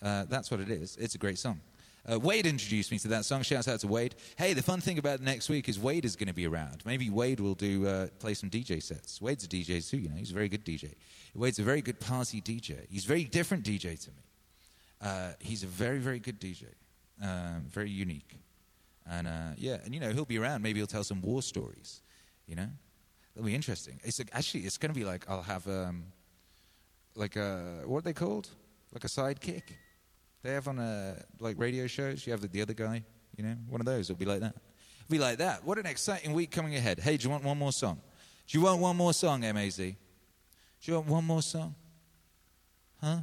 That's what it is. It's a great song. Wade introduced me to that song. Shouts out to Wade. Hey, the fun thing about next week is Wade is going to be around. Maybe Wade will do play some DJ sets. Wade's a DJ too, you know. He's a very good DJ. Wade's a very good party DJ. He's a very different DJ to me. He's a very, very good DJ. Very unique. And, yeah, and, you know, he'll be around. Maybe he'll tell some war stories, you know. That'll be interesting. It's like, actually, it's going to be like I'll have, like, what are they called? Like a sidekick. They have on like radio shows. You have the other guy, you know, one of those. It'll be like that. It'll be like that. What an exciting week coming ahead. Hey, do you want one more song? Do you want one more song, MAZ? Do you want one more song? Huh?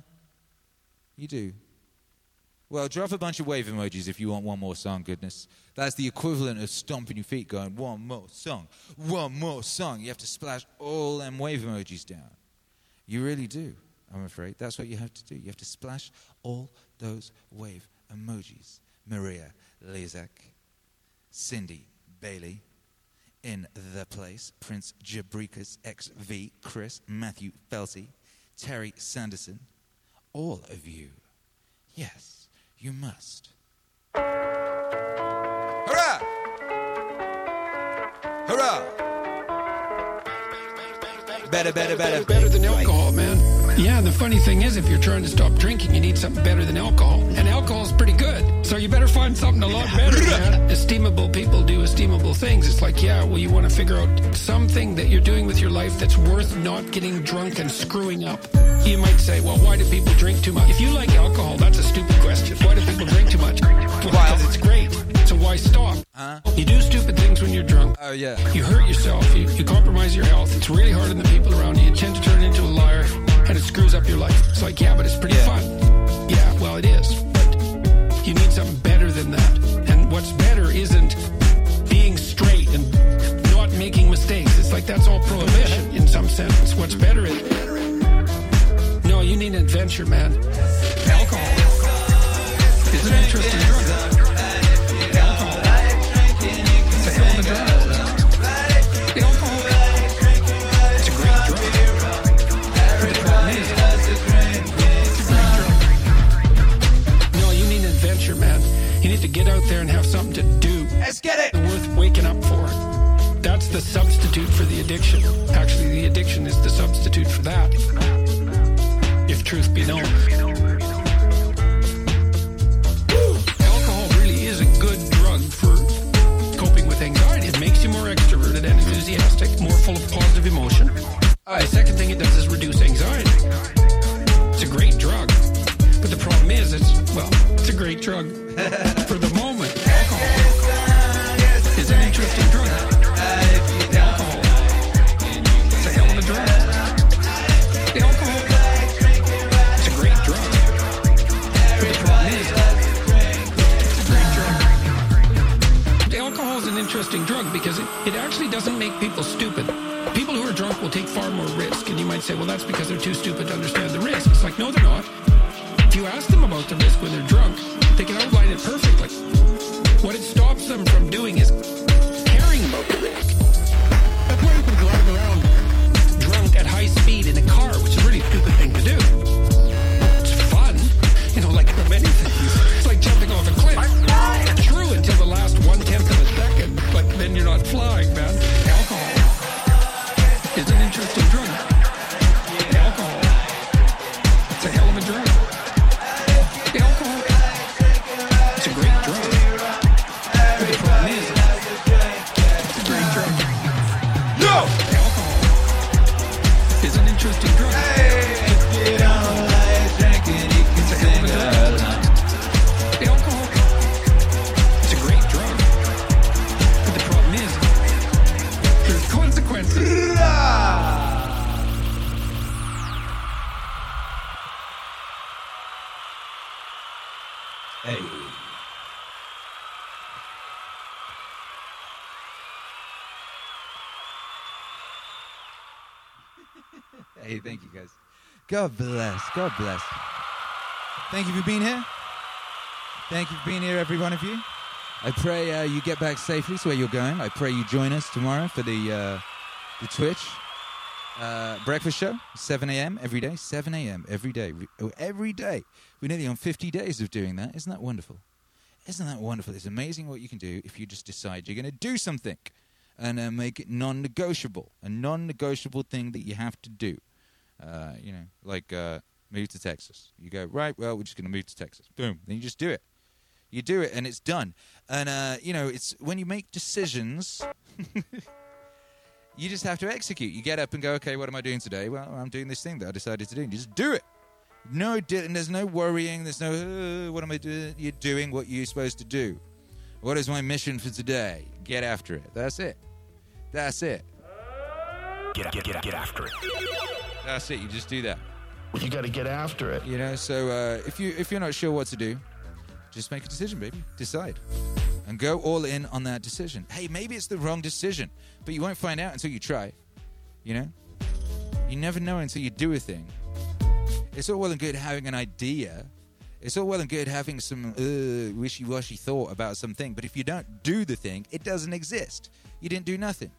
You do. Well, drop a bunch of wave emojis if you want one more song, goodness. That's the equivalent of stomping your feet going, one more song, one more song. You have to splash all them wave emojis down. You really do, I'm afraid. That's what you have to do. You have to splash all those wave emojis. Maria Lezak, Cindy Bailey, In The Place, Prince Jabrikas, XV, Chris, Matthew Felty, Terry Sanderson, all of you. Yes, you must. Hurrah! Hurrah! Better, better, better. Better than alcohol, man. Yeah, the funny thing is, if you're trying to stop drinking, you need something better than alcohol. And alcohol's pretty good. So you better find something a lot better, man. Esteemable people do esteemable things. It's like, yeah, well, you want to figure out something that you're doing with your life that's worth not getting drunk and screwing up. You might say, well, why do people drink too much? If you like alcohol, that's a stupid question. Why do people drink too much? Because it's great. So why stop? You do stupid things when you're drunk. Oh, yeah. You hurt yourself. You compromise your health. It's really hard on the people around you. You tend to turn into a liar, and it screws up your life. It's like, yeah, but it's pretty fun. Yeah, well, it is. But you need something better than that. And what's better isn't being straight and not making mistakes. It's like that's all prohibition in some sense. What's better is... No, you need an adventure, man. Alcohol. It's an interesting drug. To get out there and have something to do. Let's get it. Worth waking up for. That's the substitute for the addiction. Actually, the addiction is the substitute for that. If truth be known. Alcohol really is a good drug for coping with anxiety. It makes you more extroverted and enthusiastic, more full of positive emotion. The second thing it does is reduce anxiety. It's a great drug. But the problem is, it's a great drug for the moment. Alcohol is an interesting drug. Alcohol, it's a hell of a drug. Alcohol, it's a great drug. But the problem is, it's a great drug. Alcohol is an interesting drug because it actually doesn't make people stupid. People who are drunk will take far more risk, and you might say, well, that's because they're too stupid to understand the risk. It's like, no, they're not. If you ask them about the risk when they're drunk, they can outline it perfectly. What it stops them from doing is caring about the risk. That's why you can drive around drunk at high speed in a car, which is a really stupid thing to do. It's fun, like many things. It's like jumping off a cliff. It's true until the last 1/10 of a second, but then you're not flying, man. Alcohol is an interesting drug. Alcohol, it's a hell of a drug. Hey, thank you guys. God bless. God bless. Thank you for being here. Thank you for being here, every one of you. I pray you get back safely to where you're going. I pray you join us tomorrow for the Twitch breakfast show, 7 a.m. every day. 7 a.m. every day. Every day. We're nearly on 50 days of doing that. Isn't that wonderful? Isn't that wonderful? It's amazing what you can do if you just decide you're going to do something and make it non-negotiable, a non-negotiable thing that you have to do. Move to Texas. You go, right, well, we're just going to move to Texas. Boom. Then you just do it. You do it, and it's done. And, it's when you make decisions, you just have to execute. You get up and go, okay, what am I doing today? Well, I'm doing this thing that I decided to do. And you just do it. And there's no worrying. There's no, what am I doing? You're doing what you're supposed to do. What is my mission for today? Get after it. That's it. That's it. Get after it. That's it. You just do that. You got to get after it. So if you're not sure what to do, just make a decision, baby. Decide. And go all in on that decision. Hey, maybe it's the wrong decision, but you won't find out until you try. You never know until you do a thing. It's all well and good having an idea. It's all well and good having some wishy-washy thought about something, but if you don't do the thing, it doesn't exist. You didn't do nothing.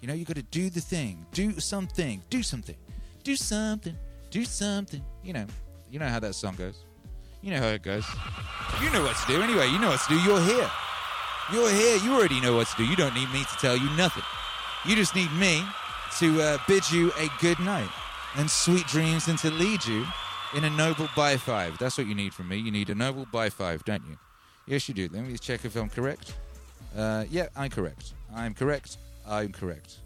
You got to do the thing. Do something. Do something. Do something. Do something. You know how that song goes. You know how it goes. You know what to do anyway. You know what to do. You're here. You're here. You already know what to do. You don't need me to tell you nothing. You just need me to bid you a good night and sweet dreams and to lead you in a noble by five. That's what you need from me. You need a noble by five, don't you? Yes, you do. Let me check if I'm correct. Yeah, I'm correct. I'm correct. I'm correct.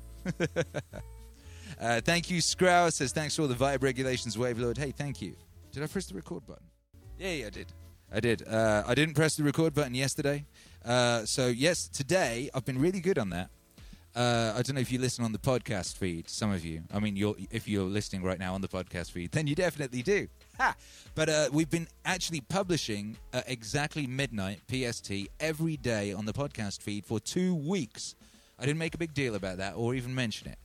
Thank you, Scrow. Says, thanks for all the vibe regulations, Wave Lord. Hey, thank you. Did I press the record button? Yeah, I did. I did. I didn't press the record button yesterday. So, yes, today, I've been really good on that. I don't know if you listen on the podcast feed, some of you. I mean, if you're listening right now on the podcast feed, then you definitely do. Ha! But we've been actually publishing at exactly midnight PST every day on the podcast feed for 2 weeks. I didn't make a big deal about that or even mention it.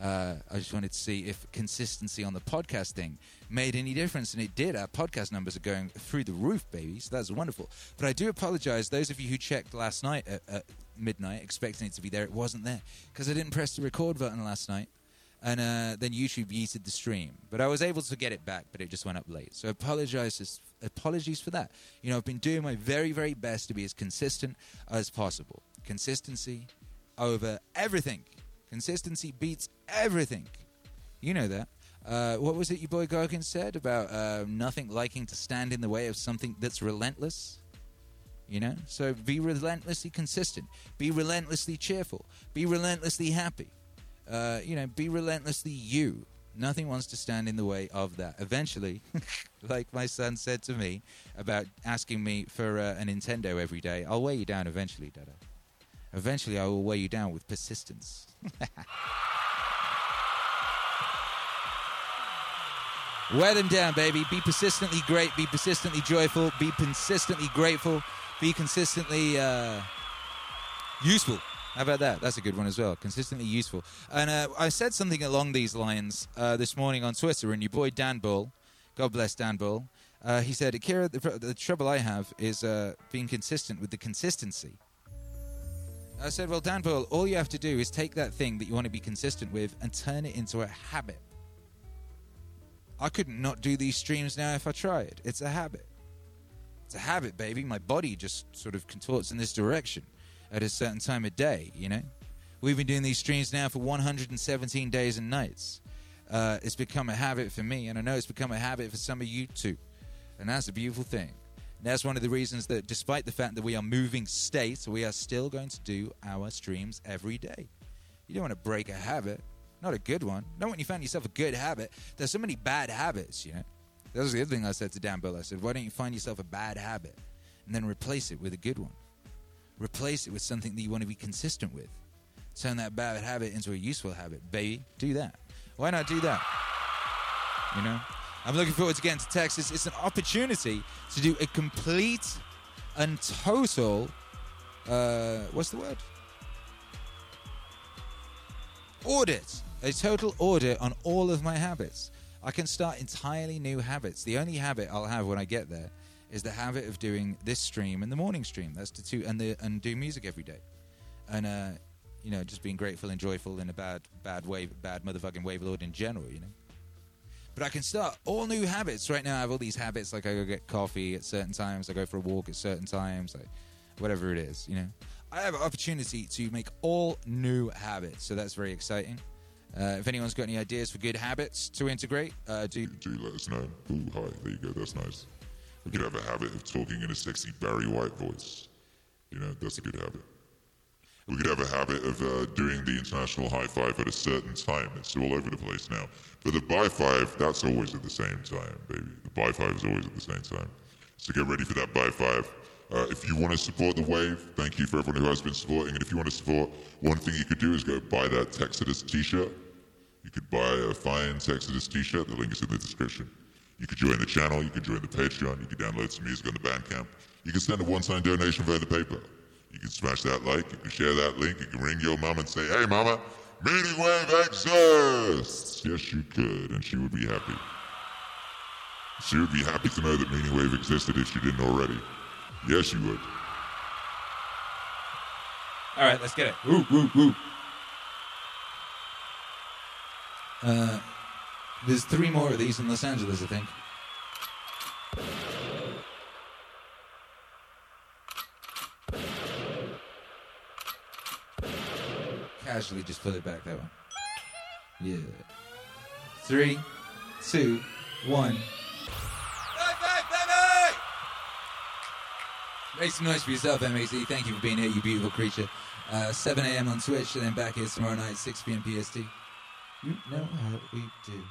I just wanted to see if consistency on the podcast thing made any difference, and it did. Our podcast numbers are going through the roof, baby, so that's wonderful. But I do apologize, those of you who checked last night at midnight expecting it to be there, it wasn't there, because I didn't press the record button last night, and then YouTube yeeted the stream. But I was able to get it back, but it just went up late, so apologies for that. You know, I've been doing my very, very best to be as consistent as possible. Consistency over everything. Consistency beats everything. You know that. What was it your boy Gargan said about nothing liking to stand in the way of something that's relentless? You know? So be relentlessly consistent. Be relentlessly cheerful. Be relentlessly happy. You know, be relentlessly you. Nothing wants to stand in the way of that. Eventually, like my son said to me about asking me for a Nintendo every day, I'll weigh you down eventually, Dada. Eventually, I will weigh you down with persistence. Wear them down, baby. Be persistently great. Be persistently joyful. Be consistently grateful. Be consistently useful. How about that? That's a good one as well. Consistently useful. And I said something along these lines this morning on Twitter, and your boy Dan Bull, God bless Dan Bull, he said, Akira, the trouble I have is being consistent with the consistency. I said, well, Dan Bull, all you have to do is take that thing that you want to be consistent with and turn it into a habit. I couldn't not do these streams now if I tried. It's a habit. It's a habit, baby. My body just sort of contorts in this direction at a certain time of day, you know? We've been doing these streams now for 117 days and nights. It's become a habit for me, and I know it's become a habit for some of you too. And that's a beautiful thing. That's one of the reasons that despite the fact that we are moving states, we are still going to do our streams every day. You don't want to break a habit. Not a good one. Not when you find yourself a good habit. There's so many bad habits, you know. That was the other thing I said to Dan Bull. I said, why don't you find yourself a bad habit and then replace it with a good one? Replace it with something that you want to be consistent with. Turn that bad habit into a useful habit, baby. Do that. Why not do that? You know? I'm looking forward to getting to Texas. It's an opportunity to do a complete and total, what's the word? Audit. A total audit on all of my habits. I can start entirely new habits. The only habit I'll have when I get there is the habit of doing this stream and the morning stream. That's to and do music every day. And, you know, just being grateful and joyful in a bad way, bad motherfucking wave lord in general, you know. But I can start all new habits. Right now I have all these habits, like I go get coffee at certain times, I go for a walk at certain times, like whatever it is, you know. I have an opportunity to make all new habits, so that's very exciting. If anyone's got any ideas for good habits to integrate, do let us know. Ooh, hi, there you go, that's nice. We could have a habit of talking in a sexy Barry White voice. You know, that's a good habit. We could have a habit of doing the international high five at a certain time. It's all over the place now. But the buy five, that's always at the same time, baby. The buy five is always at the same time. So get ready for that buy five. If you want to support the wave, thank you for everyone who has been supporting. And if you want to support, one thing you could do is go buy that Texodus t-shirt. You could buy a fine Texodus t-shirt. The link is in the description. You could join the channel. You could join the Patreon. You could download some music on the Bandcamp. You can send a one-time donation via the PayPal. You can smash that like, you can share that link, you can ring your mum and say, hey mama, Meaning Wave exists! Yes, you could, and she would be happy. She would be happy to know that Meaning Wave existed if she didn't already. Yes, you would. All right, let's get it. Woo, woo, woo. There's 3 more of these in Los Angeles, I think. Casually just put it back that one. Yeah. 3, 2, 1. Bye, bye, bye, bye! Make some noise for yourself, MAZ. Thank you for being here, you beautiful creature. 7 a.m. on Twitch, and then back here tomorrow night, 6 p.m. PST. You know how we do.